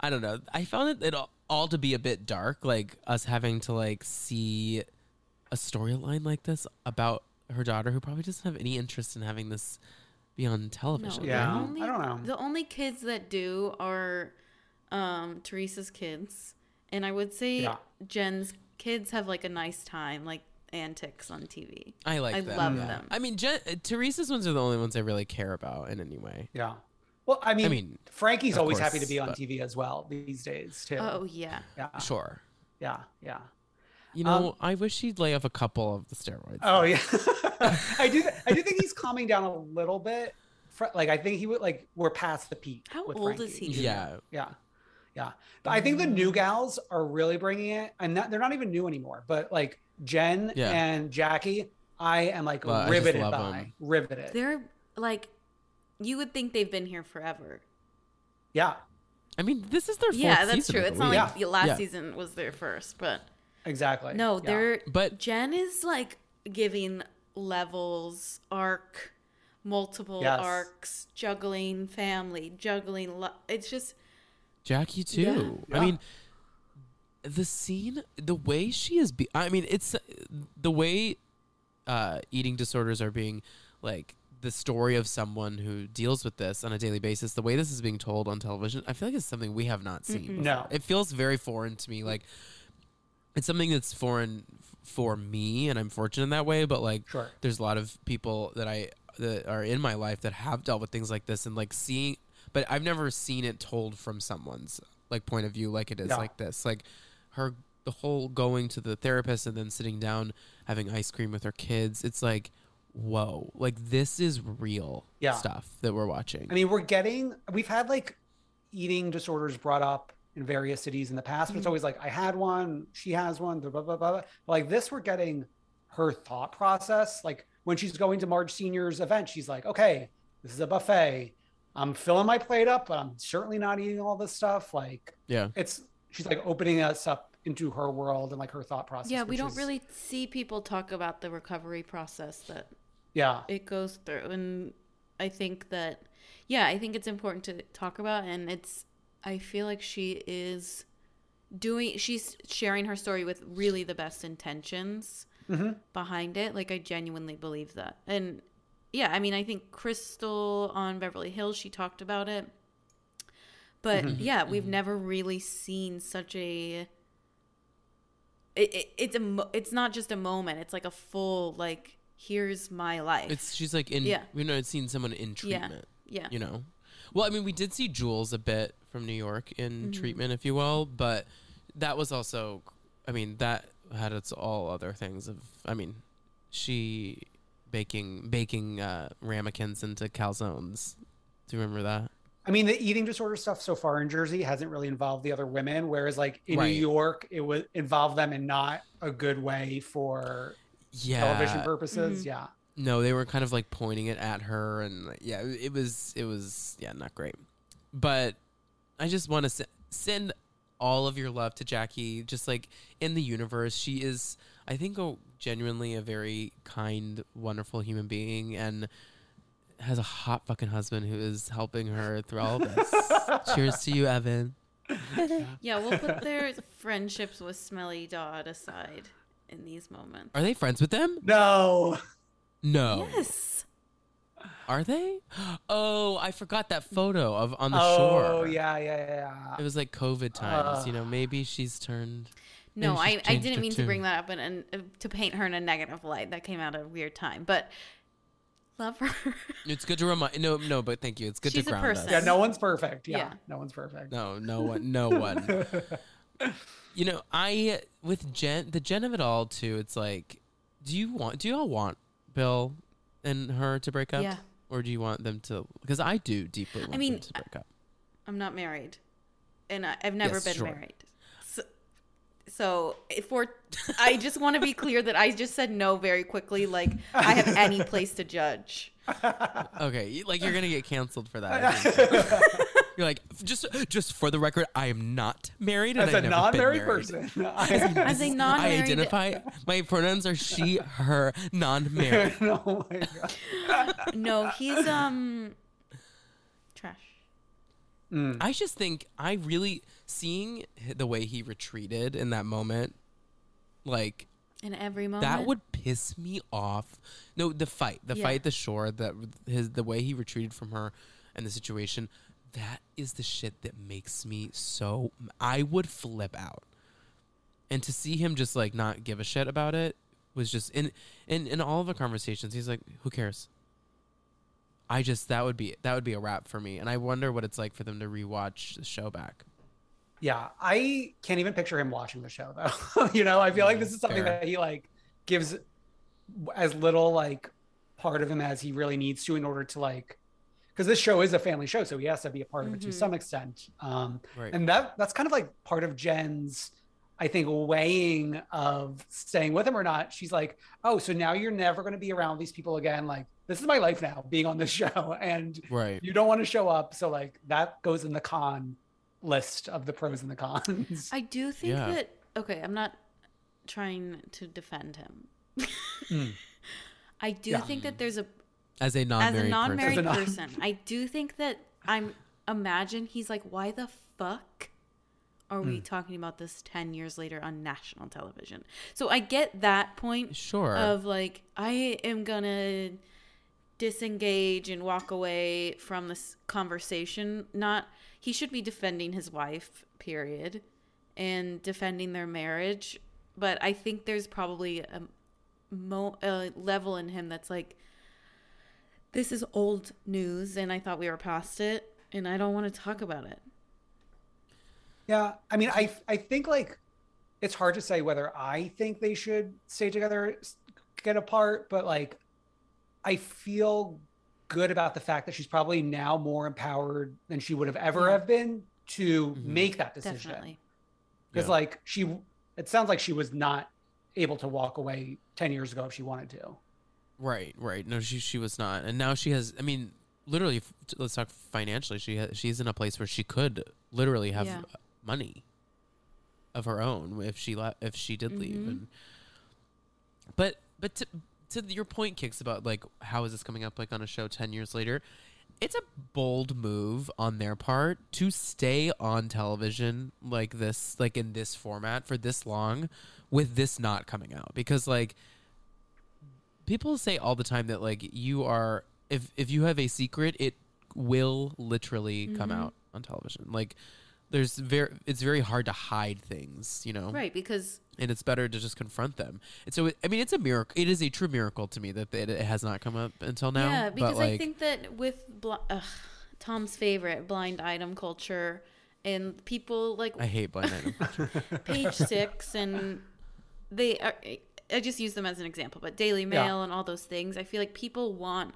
I don't know. I found it all to be a bit dark. Like us having to like see a storyline like this about her daughter who probably doesn't have any interest in having this be on television. No, I don't know. The only kids that do are Teresa's kids, and I would say Jen's kids have like a nice time, like antics on TV. I love them. I mean, Teresa's ones are the only ones I really care about in any way. Yeah. Well, I mean Frankie's always happy to be on TV as well these days too. Oh yeah. Sure. Yeah. You know, I wish he'd lay off a couple of the steroids. Oh yeah. I do think he's calming down a little bit. Like, I think he would like, we're past the peak. How old is he? Yeah. But I think the new gals are really bringing it. They're not even new anymore, but like Jen and Jackie, I am like riveted by them. They're like, you would think they've been here forever. Yeah. I mean, this is their fourth season. Yeah, that's true. It's not like the last season was their first, but... Exactly. No, But Jen is like giving levels, arc, multiple arcs, juggling family, juggling... It's just... Jackie, too. Yeah. I mean, the scene, the way she is... I mean, it's... The way eating disorders are being, like... the story of someone who deals with this on a daily basis, the way this is being told on television, I feel like it's something we have not seen. Mm-hmm. No. It feels very foreign to me. Like, it's something that's foreign for me, and I'm fortunate in that way, but like, there's a lot of people that are in my life that have dealt with things like this, and like seeing, but I've never seen it told from someone's like point of view like it is like this. Like the whole going to the therapist and then sitting down, having ice cream with her kids. It's like, whoa, like this is real stuff that we're watching. I mean, we've had like eating disorders brought up in various cities in the past, but it's always like, I had one, she has one, blah, blah, blah, blah. But like this, we're getting her thought process. Like when she's going to Marge Senior's event, she's like, okay, This is a buffet. I'm filling my plate up, but I'm certainly not eating all this stuff. Like, yeah, it's, she's like opening us up into her world and like her thought process. Yeah, we don't really see people talk about the recovery process that it goes through. And I think that, yeah, I think it's important to talk about. And it's, I feel like she is doing, she's sharing her story with really the best intentions behind it. Like, I genuinely believe that. And yeah, I mean, I think Crystal on Beverly Hills, she talked about it. But yeah, we've never really seen such a, it's not just a moment. It's like a full, like, here's my life. It's, she's like in, we've not seen someone in treatment. Yeah. You know? Well, I mean, we did see Jules a bit from New York in treatment, if you will. But that was also, I mean, that had its all other things of, I mean, she... Baking ramekins into calzones. Do you remember that? I mean, the eating disorder stuff so far in Jersey hasn't really involved the other women, whereas like in New York, it would involve them in not a good way for television purposes. Yeah. No, they were kind of like pointing it at her, and like, it was not great. But I just want to send all of your love to Jackie. Just like in the universe, she is, I think, genuinely a very kind, wonderful human being, and has a hot fucking husband who is helping her through all of this. Cheers to you, Evan. Yeah, we'll put their friendships with Smelly Dodd aside in these moments. Are they friends with them? No. Yes. Are they? Oh, I forgot that photo of on the shore. Oh, yeah. It was like COVID times. You know, maybe she's turned... No, I didn't mean to bring that up and to paint her in a negative light. That came out at a weird time, but love her. It's good to remind. No, but thank you. It's good to ground us. Yeah, no one's perfect. Yeah, no one's perfect. No one. You know, I with Jen, the Jen of it all too. It's like, do you all want Bill and her to break up? Yeah. Or do you want them to? Because I do deeply want them to break up. I'm not married, and I've never been married. So I just want to be clear that I just said no very quickly. Like, I have any place to judge. Okay, like you're gonna get canceled for that. I think. You're like, just for the record, I am not married. As a non-married person, as a non-married, I identify. My pronouns are she, her. Non-married. Oh my God. No, he's trash. I just think I really seeing the way he retreated in that moment, like in every moment, that would piss me off. No, the fight, the shore, the way he retreated from her and the situation, that is the shit that makes me so I would flip out. And to see him just like not give a shit about it was just in all of the conversations, he's like, who cares? That would be a wrap for me. And I wonder what it's like for them to rewatch the show back. Yeah. I can't even picture him watching the show though. You know, I feel like this is something that he like gives as little like part of him as he really needs to in order to like, because this show is a family show. So he has to be a part of it to some extent. And that's kind of like part of Jen's, I think, weighing of staying with him or not. She's like, oh, so now you're never going to be around these people again. Like, this is my life now, being on this show, and you don't want to show up. So like that goes in the con list of the pros and the cons. I do think that, okay, I'm not trying to defend him. I do think that there's as a non-married person, I do think that imagine he's like, why the fuck are we talking about this 10 years later on national television? So I get that point of like, I am going to disengage and walk away from this conversation. He should be defending his wife, period, and defending their marriage. But I think there's probably a level in him that's like, this is old news, and I thought we were past it, and I don't want to talk about it. Yeah, I mean, I think like it's hard to say whether I think they should stay together, get apart, but like I feel good about the fact that she's probably now more empowered than she would have ever have been to make that decision. Because like it sounds like she was not able to walk away 10 years ago if she wanted to. Right. No, she was not. And now she has, I mean, literally, let's talk financially. She's in a place where she could literally have money of her own if she did leave. And but to your point, Kix, about like how is this coming up like on a show 10 years later? It's a bold move on their part to stay on television like this, like in this format for this long with this not coming out, because like people say all the time that like you are, if you have a secret, it will literally come out on television. Like it's very hard to hide things, you know? Right. And it's better to just confront them. And so, I mean, it's a miracle. It is a true miracle to me that it has not come up until now. Yeah, because I think that with Tom's favorite, blind item culture, and people like... I hate blind item culture. Page Six, and they are... I just use them as an example, but Daily Mail and all those things. I feel like people want...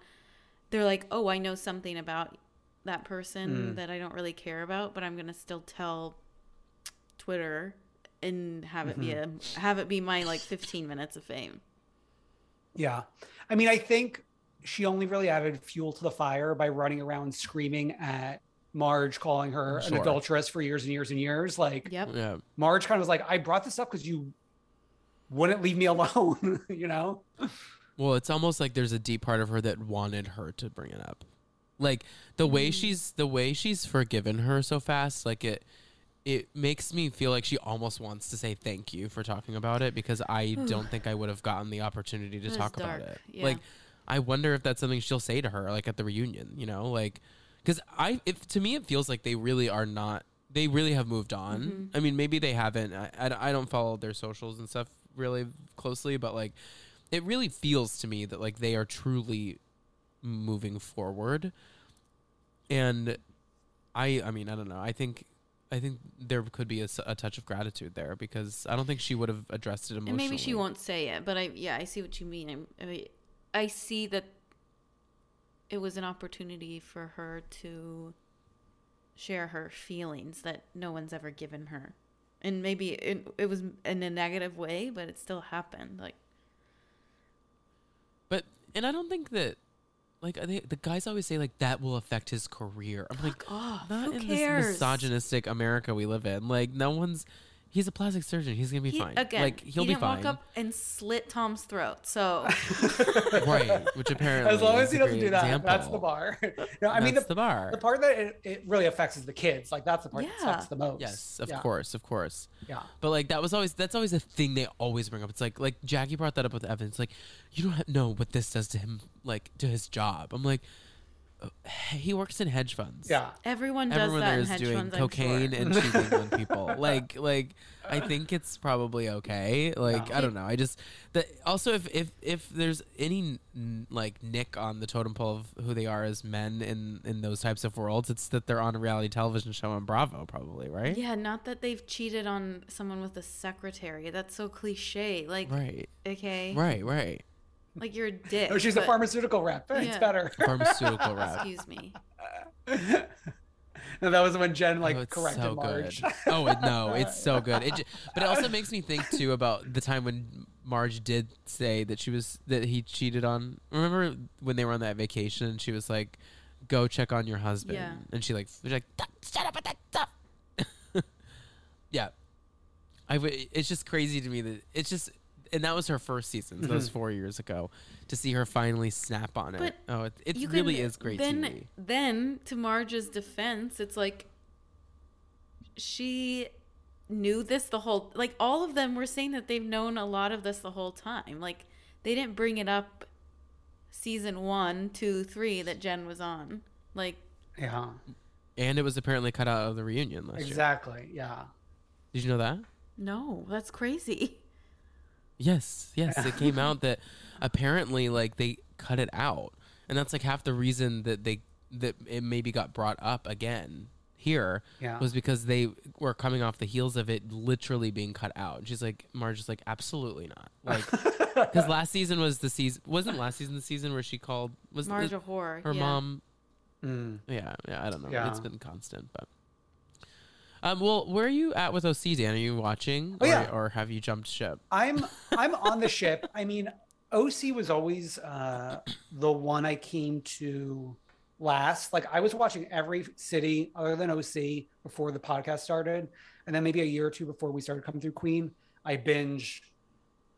They're like, oh, I know something about that person that I don't really care about, but I'm going to still tell Twitter... and have it be my like 15 minutes of fame. Yeah. I mean, I think she only really added fuel to the fire by running around screaming at Marge, calling her an adulteress for years and years and years. Like Marge kind of was like, I brought this up because you wouldn't leave me alone, you know? Well, it's almost like there's a deep part of her that wanted her to bring it up. Like the way she's forgiven her so fast, like it makes me feel like she almost wants to say thank you for talking about it, because I don't think I would have gotten the opportunity to talk about it. Yeah. Like, I wonder if that's something she'll say to her, like at the reunion, you know, like, cause to me, it feels like they really have moved on. I mean, maybe they haven't, I don't follow their socials and stuff really closely, but like, it really feels to me that like they are truly moving forward. And I mean, I don't know. I think there could be a touch of gratitude there, because I don't think she would have addressed it emotionally. And maybe she won't say it, but I see what you mean. I mean, I see that it was an opportunity for her to share her feelings that no one's ever given her. And maybe it was in a negative way, but it still happened. Like, and I don't think that, like, the guys always say, like, that will affect his career. I'm like, not in this misogynistic America we live in. Like, he's a plastic surgeon. He's going to be fine. Again, like, he'll be fine. He didn't walk up and slit Tom's throat, so. Right, which apparently as long as he doesn't do that, example. That's the bar. No, I mean, the bar. The part that it really affects is the kids. Like, that's the part that sucks the most. Yes, of course. Yeah. But, like, that's always a thing they always bring up. It's like Jackie brought that up with Evan. It's like, you don't know what this does to him, like, to his job. I'm like, he works in hedge funds. Yeah, everyone does that in hedge funds. Doing cocaine and cheating on people. Like, I think it's probably okay. Like, I don't know. I just also if there's any like nick on the totem pole of who they are as men in those types of worlds, it's that they're on a reality television show on Bravo, probably, right? Yeah, not that they've cheated on someone with a secretary. That's so cliche. Like, right? Okay. Right. Like, you're a dick. No, she's a pharmaceutical rep. Yeah. It's better. Pharmaceutical rep. Excuse me. No, that was when Jen, like, corrected so Marge. Good. No, it's so good. But it also makes me think, too, about the time when Marge did say that he cheated on. Remember when they were on that vacation and she was like, go check on your husband. Yeah. And she, like, was like, shut up with that stuff. Yeah. It's just crazy to me that it's just. And that was her first season, so those 4 years ago, to see her finally snap on it. But it really is great TV. Then, to Marge's defense, it's like she knew this the whole... Like, all of them were saying that they've known a lot of this the whole time. Like, they didn't bring it up season 1, 2, 3 that Jen was on. Like... Yeah. And it was apparently cut out of the reunion last year. Exactly, yeah. Did you know that? No, that's crazy. Yes. It came out that apparently, like, they cut it out, and that's like half the reason that it maybe got brought up again here was because they were coming off the heels of it literally being cut out. And she's like, Marge is like, absolutely not, like, because wasn't last season the season where she called was Marge a whore? Her mom. I don't know. Yeah. It's been constant, but. Well, where are you at with OC, Dan? Are you watching or have you jumped ship? I'm on the ship. I mean, OC was always the one I came to last. Like, I was watching every city other than OC before the podcast started. And then maybe a year or two before we started Come Through Queen, I binged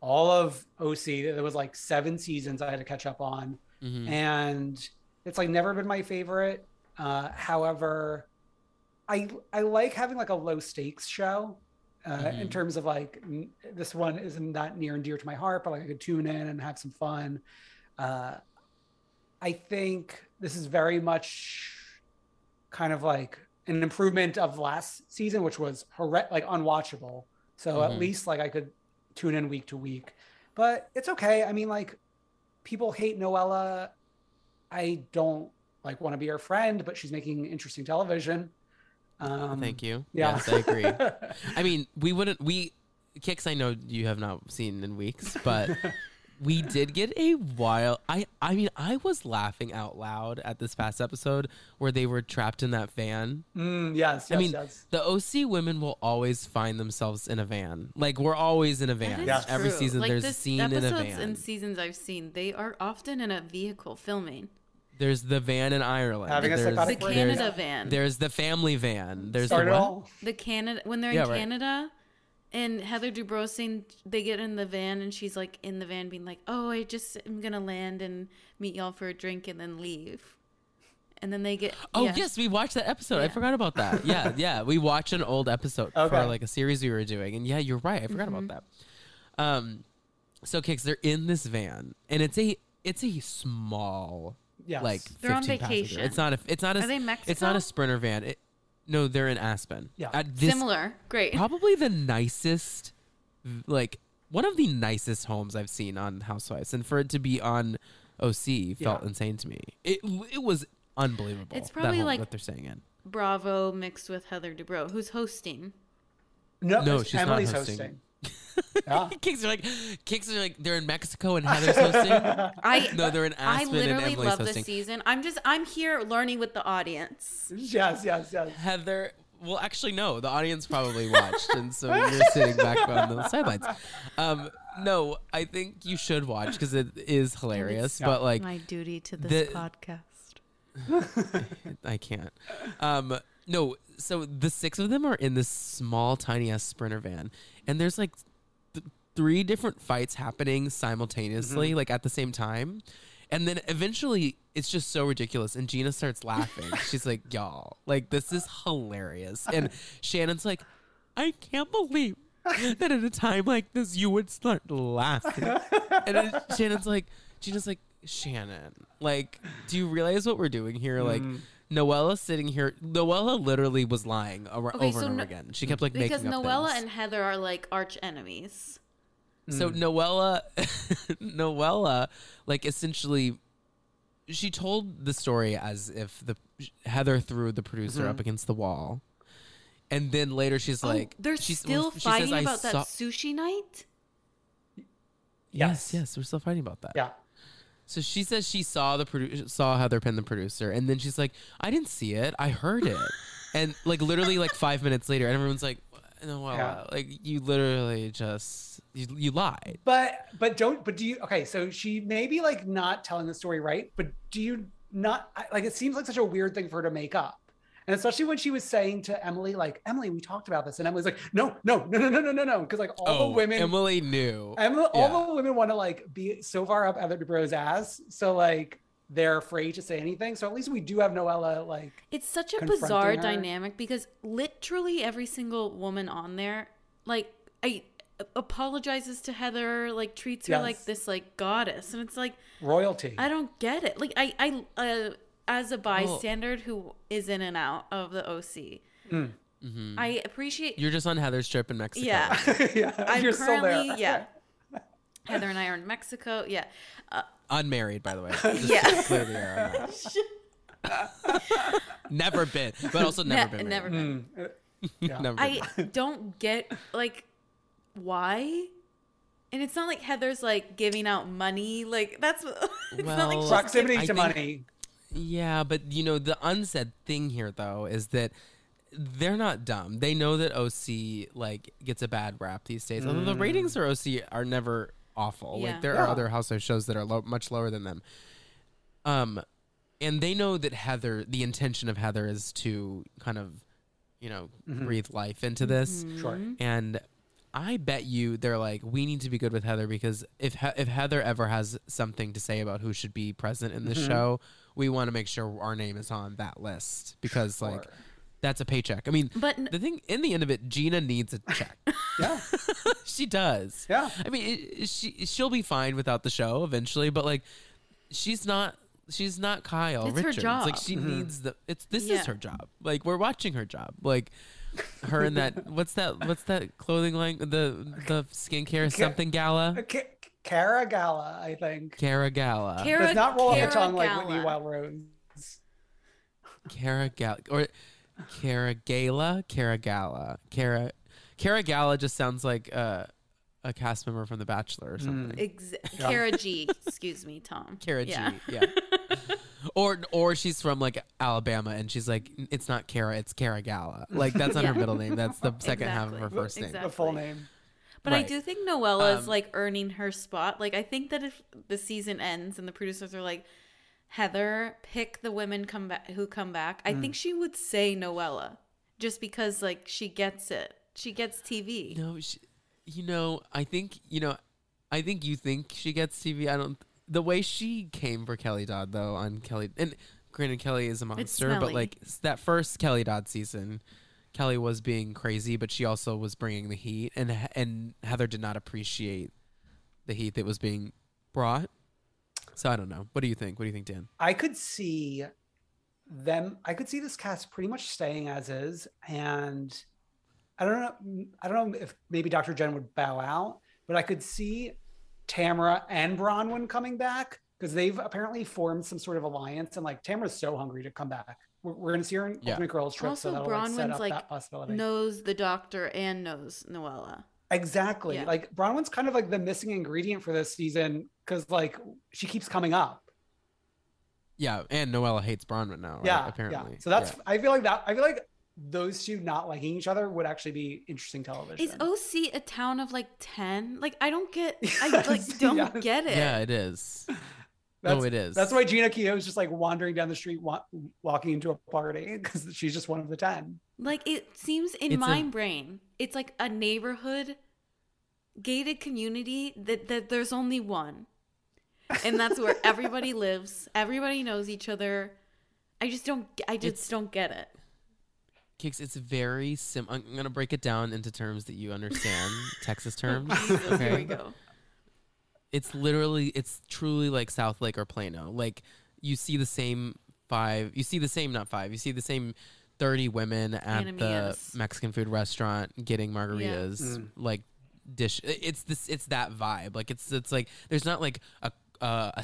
all of OC. There was like 7 seasons I had to catch up on. Mm-hmm. And it's like never been my favorite. However, I like having like a low stakes show in terms of like, this one isn't that near and dear to my heart, but like I could tune in and have some fun. I think this is very much kind of like an improvement of last season, which was like unwatchable. So at least like I could tune in week to week, but it's okay. I mean, like, people hate Noella. I don't like want to be her friend, but she's making interesting television. Thank you. Yeah. Yes, I agree. I mean, Kix, I know you have not seen in weeks, but we did get a wild. I mean, I was laughing out loud at this past episode where they were trapped in that van. Yes, the OC women will always find themselves in a van. Like, we're always in a van. Yes. Every season, like, there's a scene in a van. Episodes and seasons I've seen, they are often in a vehicle filming. There's the van in Ireland. There's the Canada van. There's the family van. There's the Canada when they're in Canada. And Heather Dubrow, they get in the van and she's like in the van being like, oh, I just am going to land and meet y'all for a drink and then leave. And then they get. Oh, yeah. Yes. We watched that episode. Yeah. I forgot about that. Yeah. Yeah. We watched an old episode for like a series we were doing. And yeah, you're right. I forgot about that. So Kix, they're in this van and it's a small, like they're on vacation. It's not a, are they Mexico? It's not a Sprinter van. No, they're in Aspen. Yeah. Similar. Great. Probably the nicest, like one of the nicest homes I've seen on Housewives. And for it to be on OC felt insane to me. It was unbelievable. It's probably like what they're saying in Bravo mixed with Heather Dubrow, who's hosting. No, she's Emily's not hosting. Yeah. Kicks are like they're in Mexico and Heather's hosting. They're in Aspen. I literally and love this season. I'm here learning with the audience. Yes. Heather. Well, actually, no. The audience probably watched, and so you're sitting back on the sidelines. No, I think you should watch because it is hilarious. But like my duty to this podcast, I can't. No. So the 6 of them are in this small, tiny ass Sprinter van. And there's like 3 different fights happening simultaneously, like at the same time. And then eventually it's just so ridiculous. And Gina starts laughing. She's like, y'all, like this is hilarious. And Shannon's like, I can't believe that at a time like this, you would start laughing. And then Gina's like, Shannon, like, do you realize what we're doing here? Like, Noella's sitting here. Noella literally was lying over and over again. She kept like making up things. Because Noella and Heather are like arch enemies. So Noella, like essentially, she told the story as if Heather threw the producer up against the wall, and then later she's like, "They're still fighting about that sushi night." Yes, we're still fighting about that. Yeah. So she says she saw Heather pin the producer, and then she's like, "I didn't see it, I heard it," and like literally like 5 minutes later, and everyone's like, "No, like you literally just you lied." Okay, so she may be like not telling the story right, but do you not like? It seems like such a weird thing for her to make up, and especially when she was saying to Emily, like, "Emily, we talked about this," and Emily's like, "No," because like all the women, Emily knew. All the women want to like be so far up Heather Dubrow's ass, so like they're afraid to say anything. So at least we do have Noella like. It's such a bizarre dynamic because literally every single woman on there, like, I apologizes to Heather, like treats her like this like goddess, and it's like royalty. I don't get it. Like I as a bystander who is in and out of the OC, I appreciate. You're just on Heather's trip in Mexico. Yeah, I'm currently Heather and I are in Mexico. Yeah, unmarried, by the way. Never been, but also never been. Never been. I don't get like why. And it's not like Heather's like giving out money. Like that's not like proximity to money. Yeah, but you know, the unsaid thing here though is that they're not dumb. They know that OC like gets a bad rap these days. Although the ratings for OC are never awful. Yeah. Like there are other housewife shows that are much lower than them. And they know that Heather, the intention of Heather is to kind of, you know, breathe life into this. Sure. And I bet you they're like, we need to be good with Heather, because if Heather ever has something to say about who should be present in the show, we want to make sure our name is on that list, because like, that's a paycheck. I mean, but the thing in the end of it, Gina needs a check. Yeah, she does. Yeah, I mean, she'll be fine without the show eventually, but like, she's not Kyle Richards. It's her job. Like, she needs the. This is her job. Like, we're watching her job. Like, her in that what's that clothing line, the skincare something gala. Cara Gala, I think. Cara Gala. Does not roll off the tongue like Whitney Wild Rose. Cara Gala or. Cara Gala just sounds like a cast member from The Bachelor or something. Cara G, excuse me, Tom. Cara G, yeah. Or she's from like Alabama and she's like, it's not Cara, it's Cara Gala. Like, that's not her middle name. That's the second half of her first name. The full name. But I do think Noella's like earning her spot. Like, I think that if the season ends and the producers are like, Heather, pick the women who come back. I think she would say Noella, just because like she gets it. She gets TV. No, I think you think she gets TV. I don't. The way she came for Kelly Dodd though on Kelly, and granted Kelly is a monster, but like that first Kelly Dodd season, Kelly was being crazy, but she also was bringing the heat, and Heather did not appreciate the heat that was being brought. So I don't know. What do you think? What do you think, Dan? I could see this cast pretty much staying as is. And I don't know if maybe Dr. Jen would bow out, but I could see Tamara and Bronwyn coming back, because they've apparently formed some sort of alliance. And like, Tamara's so hungry to come back. We're going to see her in Ultimate Girls Trip. Also, so Bronwyn's that possibility. Knows the doctor and knows Noella. Exactly. Yeah. Like, Bronwyn's kind of like the missing ingredient for this season, because like she keeps coming up. Yeah, and Noella hates Bronwyn now. Right? Yeah, apparently. Yeah. So that's I feel like those two not liking each other would actually be interesting television. Is OC a town of like 10? Like, I don't get it. Yeah, it is. It is. That's why Gina Keogh is just like wandering down the street, walking into a party, because she's just one of the 10. Like, it seems in my brain, it's like a neighborhood, gated community that there's only one. And that's where everybody lives. Everybody knows each other. I just don't get it. Kix, it's very simple. I'm going to break it down into terms that you understand, Texas terms. Okay. Here we go. It's truly like South Lake or Plano. Like, you see the same 30 women at the Mexican food restaurant getting margaritas, like dish. It's that vibe. Like, it's like, there's not like a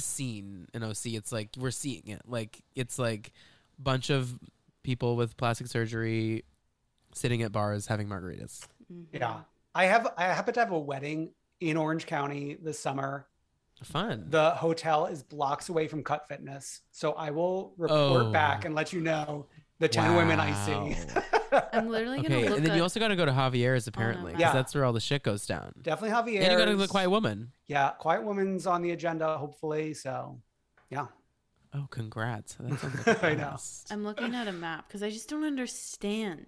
scene in OC. It's like, we're seeing it. Like, it's like a bunch of people with plastic surgery sitting at bars having margaritas. Mm-hmm. Yeah. I happen to have a wedding in Orange County this summer. Fun. The hotel is blocks away from Cut Fitness. So I will report back and let you know the 10 women I see. I'm literally going to look. And then you also got to go to Javier's, apparently, because that's where all the shit goes down. Definitely Javier's. And you got to go to Quiet Woman. Yeah, Quiet Woman's on the agenda, hopefully. So, yeah. Oh, congrats. I know. I'm looking at a map because I just don't understand.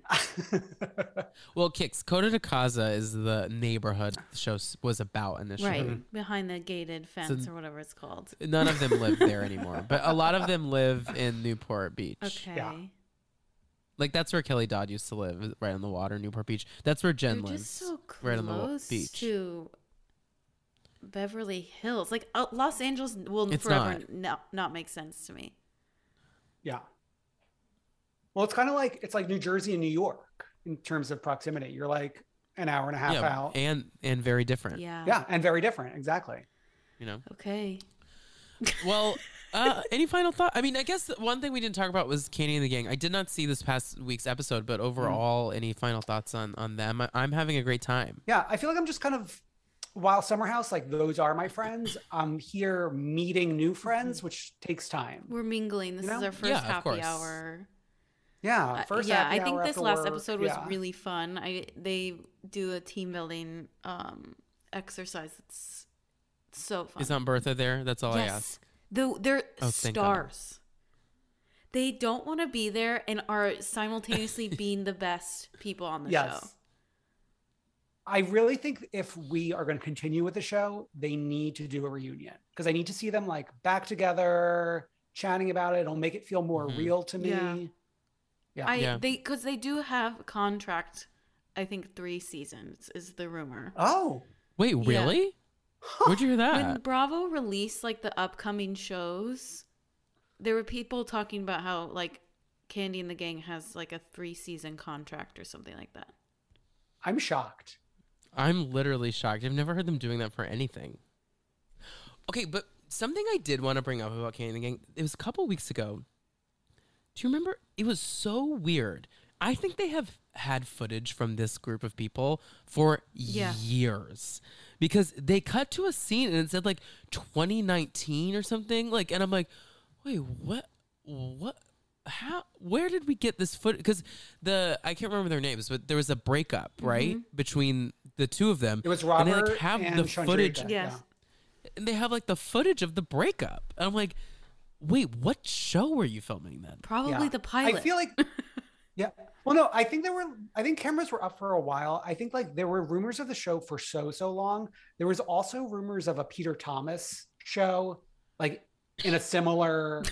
Well, Kix, Coda de Casa is the neighborhood the show was about initially. Right, behind the gated fence or whatever it's called. None of them live there anymore, but a lot of them live in Newport Beach. Okay. Yeah. Like, that's where Kelly Dodd used to live, right on the water, Newport Beach. That's where Jen lives, so right on the beach. To Beverly Hills, like Los Angeles will forever not make sense to me. Yeah. Well, it's kind of like, it's like New Jersey and New York in terms of proximity. You're like an hour and a half out, and very different. Yeah. Yeah, and very different, exactly. You know. Okay. Well, any final thought? I mean, I guess one thing we didn't talk about was Candy and the Gang. I did not see this past week's episode, but overall, any final thoughts on them? I'm having a great time. Yeah, I feel like I'm just kind of. While Summer House, like, those are my friends, I'm here meeting new friends, which takes time. We're mingling. This is our first happy hour. Yeah, first happy hour. Yeah, I think this last episode was really fun. They do a team building exercise. It's so fun. Is Aunt Bertha there? That's all I ask. They're stars. They don't want to be there and are simultaneously being the best people on the show. I really think if we are going to continue with the show, they need to do a reunion, because I need to see them like back together, chatting about it. It'll make it feel more real to me. Because they do have a contract, I think 3 seasons is the rumor. Oh, wait, really? Yeah. Where'd you hear that? When Bravo released like the upcoming shows, there were people talking about how like Candy and the Gang has like a 3-season contract or something like that. I'm shocked. I'm literally shocked. I've never heard them doing that for anything. Okay, but something I did want to bring up about Candy and the Gang, it was a couple weeks ago. Do you remember? It was so weird. I think they have had footage from this group of people for years, because they cut to a scene and it said like 2019 or something, like, and I'm like, wait, what? How? Where did we get this footage? Because I can't remember their names, but there was a breakup, right, between the two of them. It was Robert and they like have and the Chandrika footage. Yes. And they have like the footage of the breakup. And I'm like, wait, what show were you filming then? Probably the pilot. I feel like. Yeah. Well, no, I think cameras were up for a while. I think like there were rumors of the show for so long. There was also rumors of a Peter Thomas show, like in a similar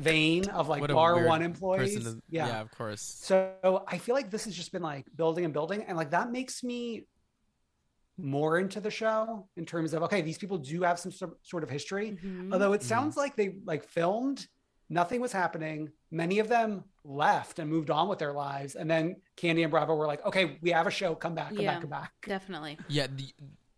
vein of like Bar One employees. Yeah, of course. So I feel like this has just been like building and building. And like that makes me more into the show in terms of, okay, these people do have some sort of history. Mm-hmm. Although it sounds like they like filmed, nothing was happening. Many of them left and moved on with their lives. And then Candy and Bravo were like, okay, we have a show. Come back. Definitely. Yeah.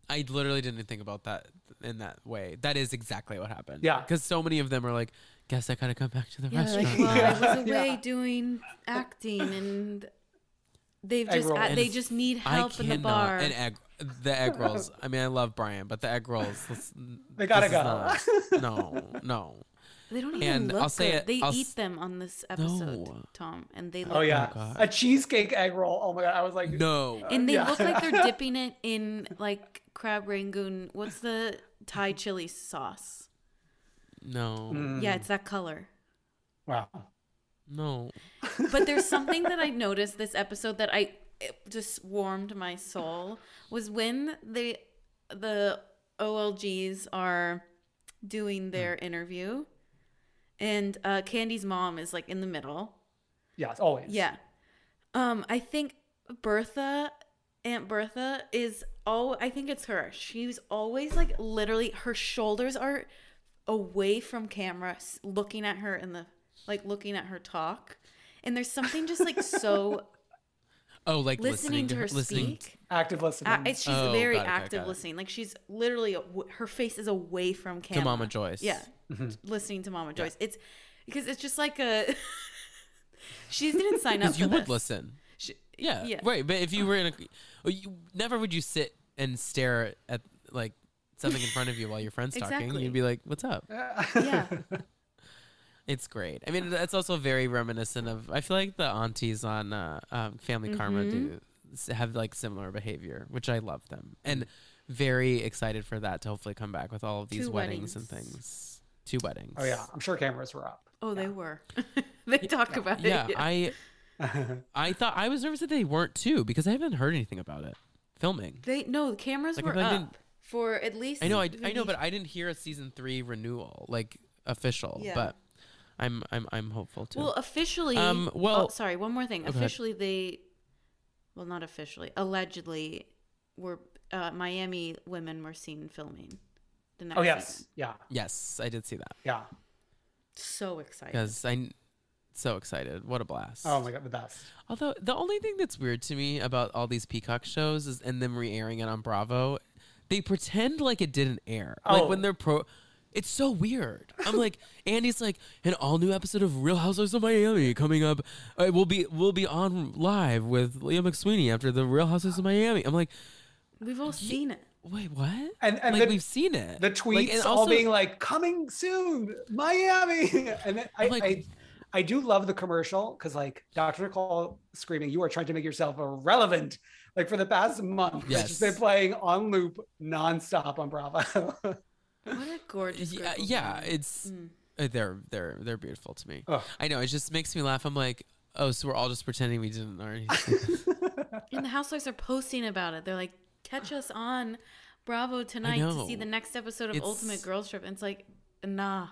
I literally didn't think about that in that way. That is exactly what happened. Yeah. Because so many of them are like, guess I got to come back to the restaurant. Like, well, I was away doing acting and they just need help in the bar. And the egg rolls. I mean, I love Brian, but the egg rolls. They got to go. No. They don't even look good. They eat them on this episode, Tom. And they look a cheesecake egg roll. Oh my God. I was like, no. And they look like they're dipping it in like crab rangoon. What's the Thai chili sauce? No. Yeah, it's that color. Wow. No. But there's something that I noticed this episode that it just warmed my soul, was when the OLGs are doing their interview. And Candy's mom is like in the middle. Yeah, it's always. Yeah. I think Aunt Bertha is I think it's her. She's always like literally her shoulders are away from camera, looking at her looking at her talk. And there's something just like so. Oh, like listening to her speak. Active listening. She's very active listening. Like she's literally, her face is away from camera. To Mama Joyce. Yeah. Mm-hmm. Listening to Mama Joyce. It's because it's just like a, she didn't sign up for you this. You would listen. Yeah. Right. But if you were in never would you sit and stare at like something in front of you while your friend's talking. You'd be like, what's up? Yeah. It's great. I mean, that's also very reminiscent of, I feel like the aunties on Family Karma do have like similar behavior, which I love them. And very excited for that to hopefully come back with all of these weddings and things. 2 weddings. Oh yeah. I'm sure cameras were up. Oh, they were. They talk about it. Yeah. I thought I was nervous that they weren't too, because I haven't heard anything about it. Filming. The cameras were up for at least. I know, but I didn't hear a season 3 renewal, like official, but I'm hopeful too. Well, officially. Sorry. One more thing. Officially, not officially. Allegedly, were Miami women were seen filming the next. Oh yes, season. Yeah. Yes, I did see that. Yeah. So excited. Because I'm so excited. What a blast! Oh my God, the best. Although the only thing that's weird to me about all these Peacock shows is and them re-airing it on Bravo, they pretend like it didn't air. Oh. Like when they're It's so weird. I'm like, Andy's like, an all new episode of Real Housewives of Miami coming up. We'll be on live with Leah McSweeney after the Real Housewives of Miami. I'm like, we've all seen it. Wait, what? And like, we've seen it. The tweets like, and also, all being like, coming soon, Miami. And then I do love the commercial because like Dr. Nicole screaming, you are trying to make yourself irrelevant. Like for the past month, yes. They're playing on loop nonstop on Bravo. What a gorgeous. Yeah, it's They're beautiful to me. Oh. I know, it just makes me laugh. I'm like, oh, so we're all just pretending we didn't already. And the housewives are posting about it. They're like, catch us on Bravo tonight to see the next episode of Ultimate Girls Trip. And it's like, nah,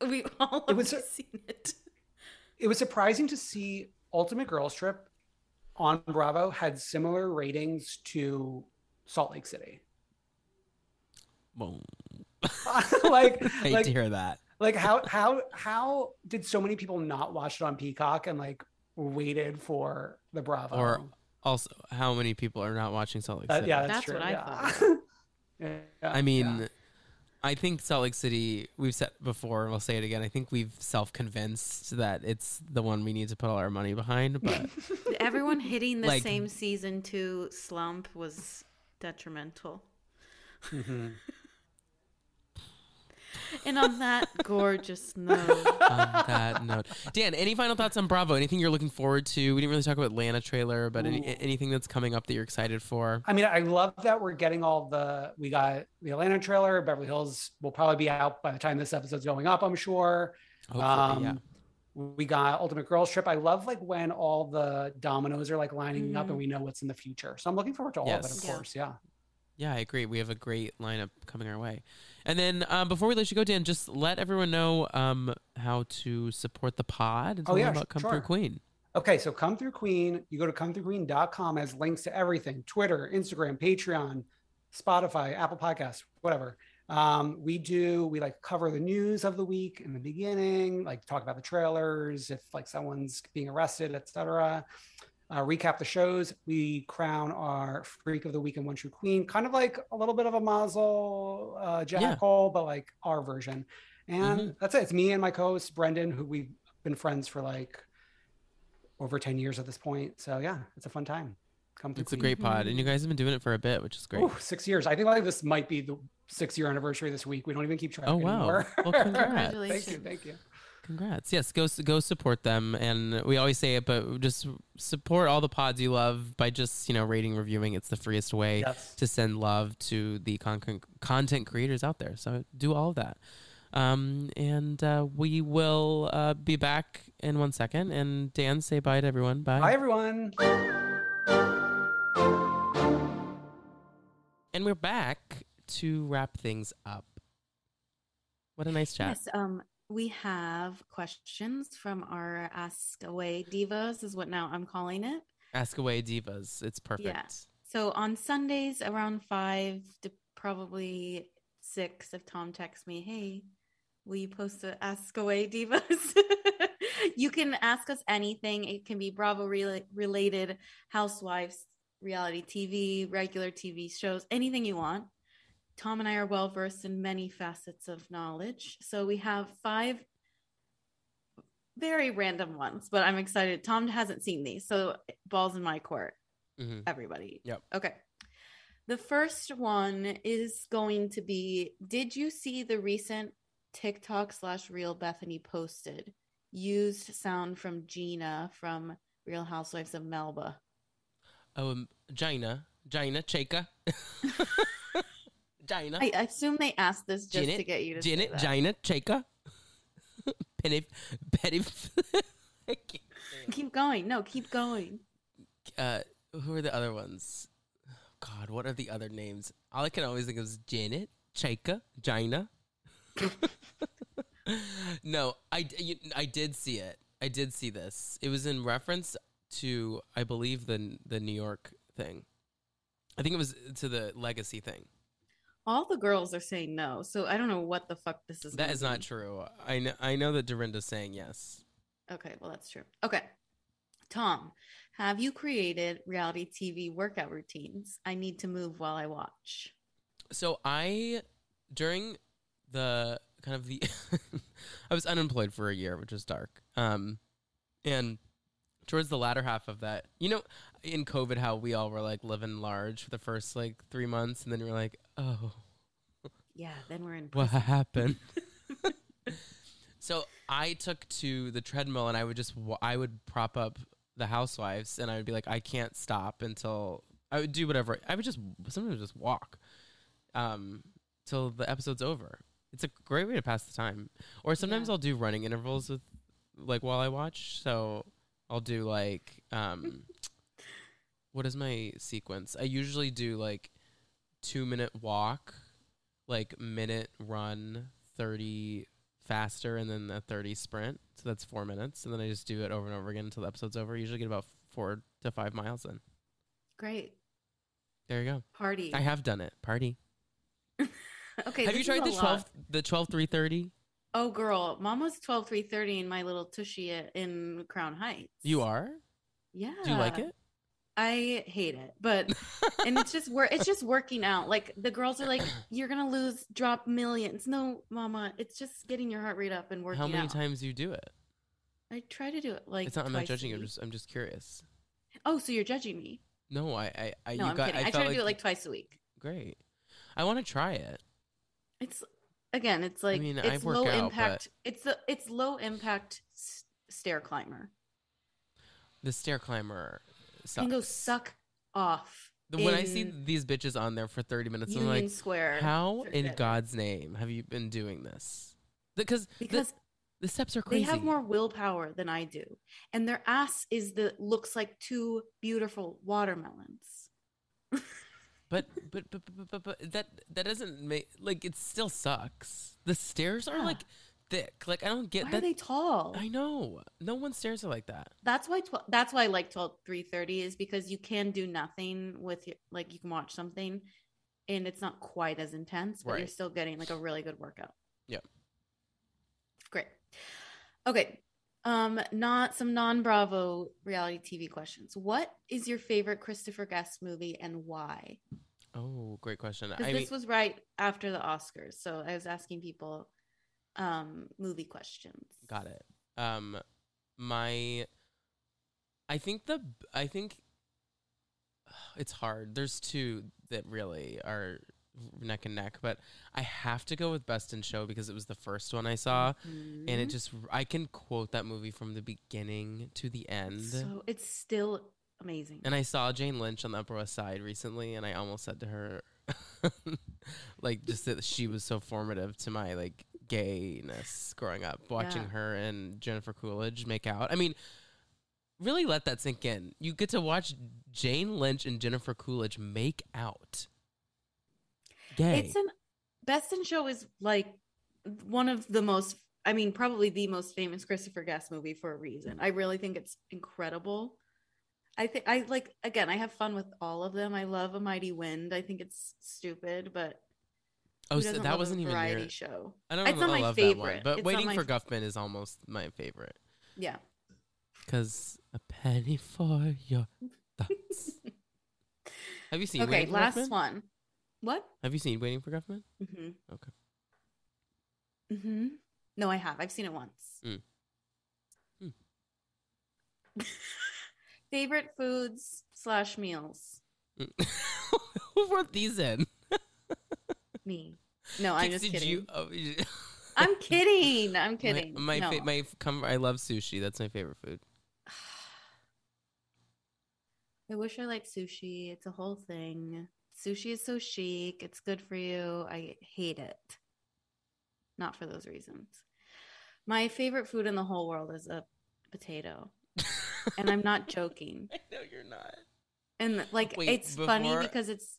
we all have seen it. It was surprising to see Ultimate Girls Trip on Bravo had similar ratings to Salt Lake City. Well, like, I hate to hear that. Like, how did so many people not watch it on Peacock and like waited for the Bravo? Or also, how many people are not watching Salt Lake City? Yeah, that's true. What I thought. Yeah. I mean, yeah. I think Salt Lake City, we've said before, we'll say it again, I think we've self-convinced that it's the one we need to put all our money behind. But everyone hitting the like, same season two slump was detrimental. Mm-hmm. And on that gorgeous note. On that note. Dan, any final thoughts on Bravo? Anything you're looking forward to? We didn't really talk about Atlanta trailer, but anything that's coming up that you're excited for? I mean, I love that we're getting we got the Atlanta trailer. Beverly Hills will probably be out by the time this episode's going up, I'm sure. Hopefully, yeah. We got Ultimate Girls Trip. I love like when all the dominoes are like lining up and we know what's in the future. So I'm looking forward to all of it, of course. Yeah. Yeah, I agree. We have a great lineup coming our way. And then before we let you go, Dan, just let everyone know how to support the pod and about Come Through Queen. Okay, so Come Through Queen, you go to comethroughqueen.com, has links to everything, Twitter, Instagram, Patreon, Spotify, Apple Podcasts, whatever. We like cover the news of the week in the beginning, like talk about the trailers, if like someone's being arrested, etc. Recap the shows. We crown our Freak of the Week and One True Queen, kind of like a little bit of a Maisel, Jack Hole, but like our version. And that's it. It's me and my co-host, Brendan, who we've been friends for like over 10 years at this point. So yeah, it's a fun time. It's a great pod. And you guys have been doing it for a bit, which is great. Ooh, 6 years. I think like this might be the 6-year anniversary this week. We don't even keep track anymore. Well, congratulations. Thank you. Congrats. Yes, go support them. And we always say it, but just support all the pods you love by just, rating, reviewing. It's the freest way to send love to the content creators out there. So do all of that. And we will be back in 1 second. And Dan, say bye to everyone. Bye. Bye, everyone. And we're back to wrap things up. What a nice chat. Yes, we have questions from our Ask Away Divas is what now I'm calling it. Ask Away Divas. It's perfect. Yeah. So on Sundays around 5 to probably 6, if Tom texts me, hey, will you post the Ask Away Divas? You can ask us anything. It can be Bravo related, housewives, reality TV, regular TV shows, anything you want. Tom and I are well-versed in many facets of knowledge. So we have 5 very random ones, but I'm excited. Tom hasn't seen these, so ball's in my court, everybody. Yep. Okay. The first one is going to be, did you see the recent TikTok/Real Bethany posted? Used sound from Gina from Real Housewives of Melba. Oh, Gina, Chaka. Gina. I assume they asked this just to get you to say that. Gina, Chaka, Penif. Keep going. No, keep going. Who are the other ones? God, what are the other names? All I can always think of is Janet, Chaka, Gina. No, I did see it. I did see this. It was in reference to, I believe, the New York thing. I think it was to the legacy thing. All the girls are saying no, so I don't know what the fuck this is. That is not true. I know that Dorinda's saying yes. Okay, well, that's true. Okay. Tom, have you created reality TV workout routines? I need to move while I watch. So during the kind of the, I was unemployed for a year, which was dark. And towards the latter half of that, in COVID, how we all were like living large for the first like 3 months. And then we were like, oh. Yeah, then we're in prison. What happened? So I took to the treadmill and I would prop up the housewives and I would be like, I can't stop until I would do whatever. I would just sometimes just walk till the episode's over. It's a great way to pass the time. Or sometimes I'll do running intervals with, like, while I watch. So I'll do, like, what is my sequence? I usually do, like, 2-minute walk, like, minute run, 30 faster, and then a 30 sprint. So that's 4 minutes. And then I just do it over and over again until the episode's over. I usually get about 4 to 5 miles in. Great. There you go. Party. I have done it. Party. Okay. Have you tried the 12-3-30? Oh, girl. Mom was 12-3-30 in my little tushy in Crown Heights. You are? Yeah. Do you like it? I hate it, but and it's just working out. Like, the girls are like, "You're gonna lose, drop millions." No, Mama, it's just getting your heart rate up and working out. How many times do you do it? I try to do it like. It's not. I'm not judging you. I'm just curious. Oh, so you're judging me? No, I'm kidding. I try to do it like twice a week. Great. I want to try it. It's again. It's like, I mean, it's low impact. It's low impact stair climber. The stair climber. Sucks. Can go suck off. When I see these bitches on there for 30 minutes, I'm like, how in God's name have you been doing this? Because the steps are crazy. They have more willpower than I do. And their ass looks like two beautiful watermelons. But that doesn't make, like, it still sucks. The stairs are like thick. Like, I don't get that. Why are they tall? I know. No one's stairs are like that. That's why I like 12-3-30 is because you can do nothing with your, like, you can watch something and it's not quite as intense, but you're still getting like a really good workout. Yeah. Great. Okay. Not some non-Bravo reality TV questions. What is your favorite Christopher Guest movie and why? Oh, great question. This was right after the Oscars. So I was asking people movie questions. Got it. I think it's hard. There's two that really are neck and neck, but I have to go with Best in Show because it was the first one I saw, and it just, I can quote that movie from the beginning to the end. So it's still amazing. And I saw Jane Lynch on the Upper West Side recently, and I almost said to her, like, just that she was so formative to my, like, gayness growing up, watching her and Jennifer Coolidge make out. I mean, really let that sink in. You get to watch Jane Lynch and Jennifer Coolidge make out. Gay. Best in Show is like one of the most, I mean, probably the most famous Christopher Guest movie for a reason. I really think it's incredible. I have fun with all of them. I love A Mighty Wind. I think it's stupid, but so that wasn't even a variety show. I don't know. I love that one, but Waiting for Guffman is almost my favorite. Yeah, because a penny for your thoughts. Have you seen? Okay, last one. What? Have you seen Waiting for Guffman? Mm-hmm. Okay. Mm-hmm. No, I have. I've seen it once. Mm. Mm. Favorite foods / meals. Who brought these in? Me. No, I'm just kidding. I'm kidding. I'm kidding. I love sushi. That's my favorite food. I wish I liked sushi. It's a whole thing. Sushi is so chic. It's good for you. I hate it. Not for those reasons. My favorite food in the whole world is a potato. And I'm not joking. I know you're not. And like, funny because it's.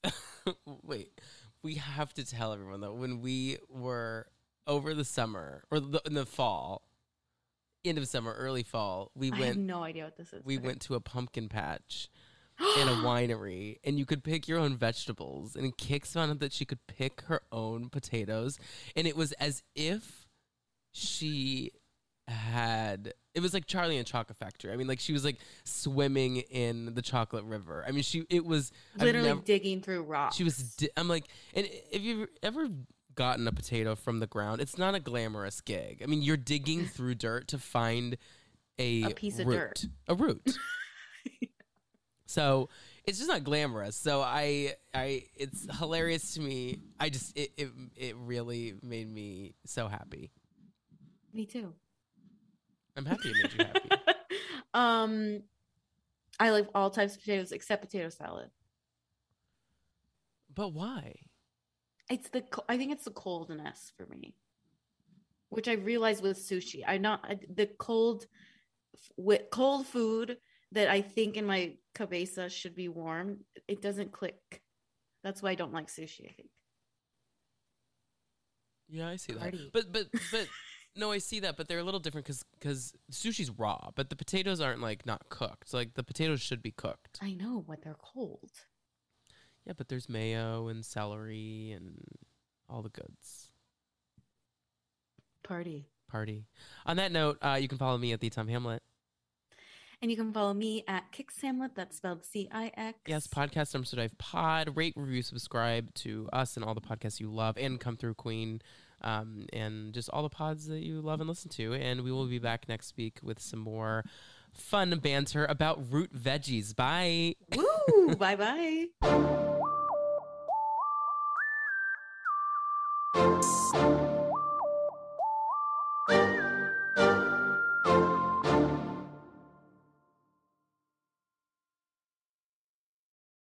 Wait, we have to tell everyone though, when we were over the summer or in the fall, end of summer, early fall, I have no idea what this is. We went to a pumpkin patch. In a winery, and you could pick your own vegetables. And Kix found out that she could pick her own potatoes, and it was as if she had. It was like Charlie and the Chocolate Factory. I mean, like, she was like swimming in the chocolate river. I mean, it was literally digging through rocks. She was. I'm like, and if you've ever gotten a potato from the ground, it's not a glamorous gig. I mean, you're digging through dirt to find a piece of dirt, a root. So it's just not glamorous. So it's hilarious to me. I just, it really made me so happy. Me too. I'm happy it made you happy. I like all types of potatoes except potato salad. But why? I think it's the coldness for me. which I realized with sushi. Cold food that I think in my cabeza should be warm, it doesn't click. That's why I don't like sushi, I think. Yeah, I see that. But no, I see that, but they're a little different because sushi's raw, but the potatoes aren't like not cooked. Like the potatoes should be cooked. I know, but they're cold. Yeah, but there's mayo and celery and all the goods. Party. On that note, you can follow me at The Tom Hamlet. And you can follow me at Kix Hamlet. That's spelled CIX. Yes, podcast Dumpster Dive Pod. Rate, review, subscribe to us and all the podcasts you love, and Come Through Queen, and just all the pods that you love and listen to. And we will be back next week with some more fun banter about root veggies. Bye. Woo! Bye bye.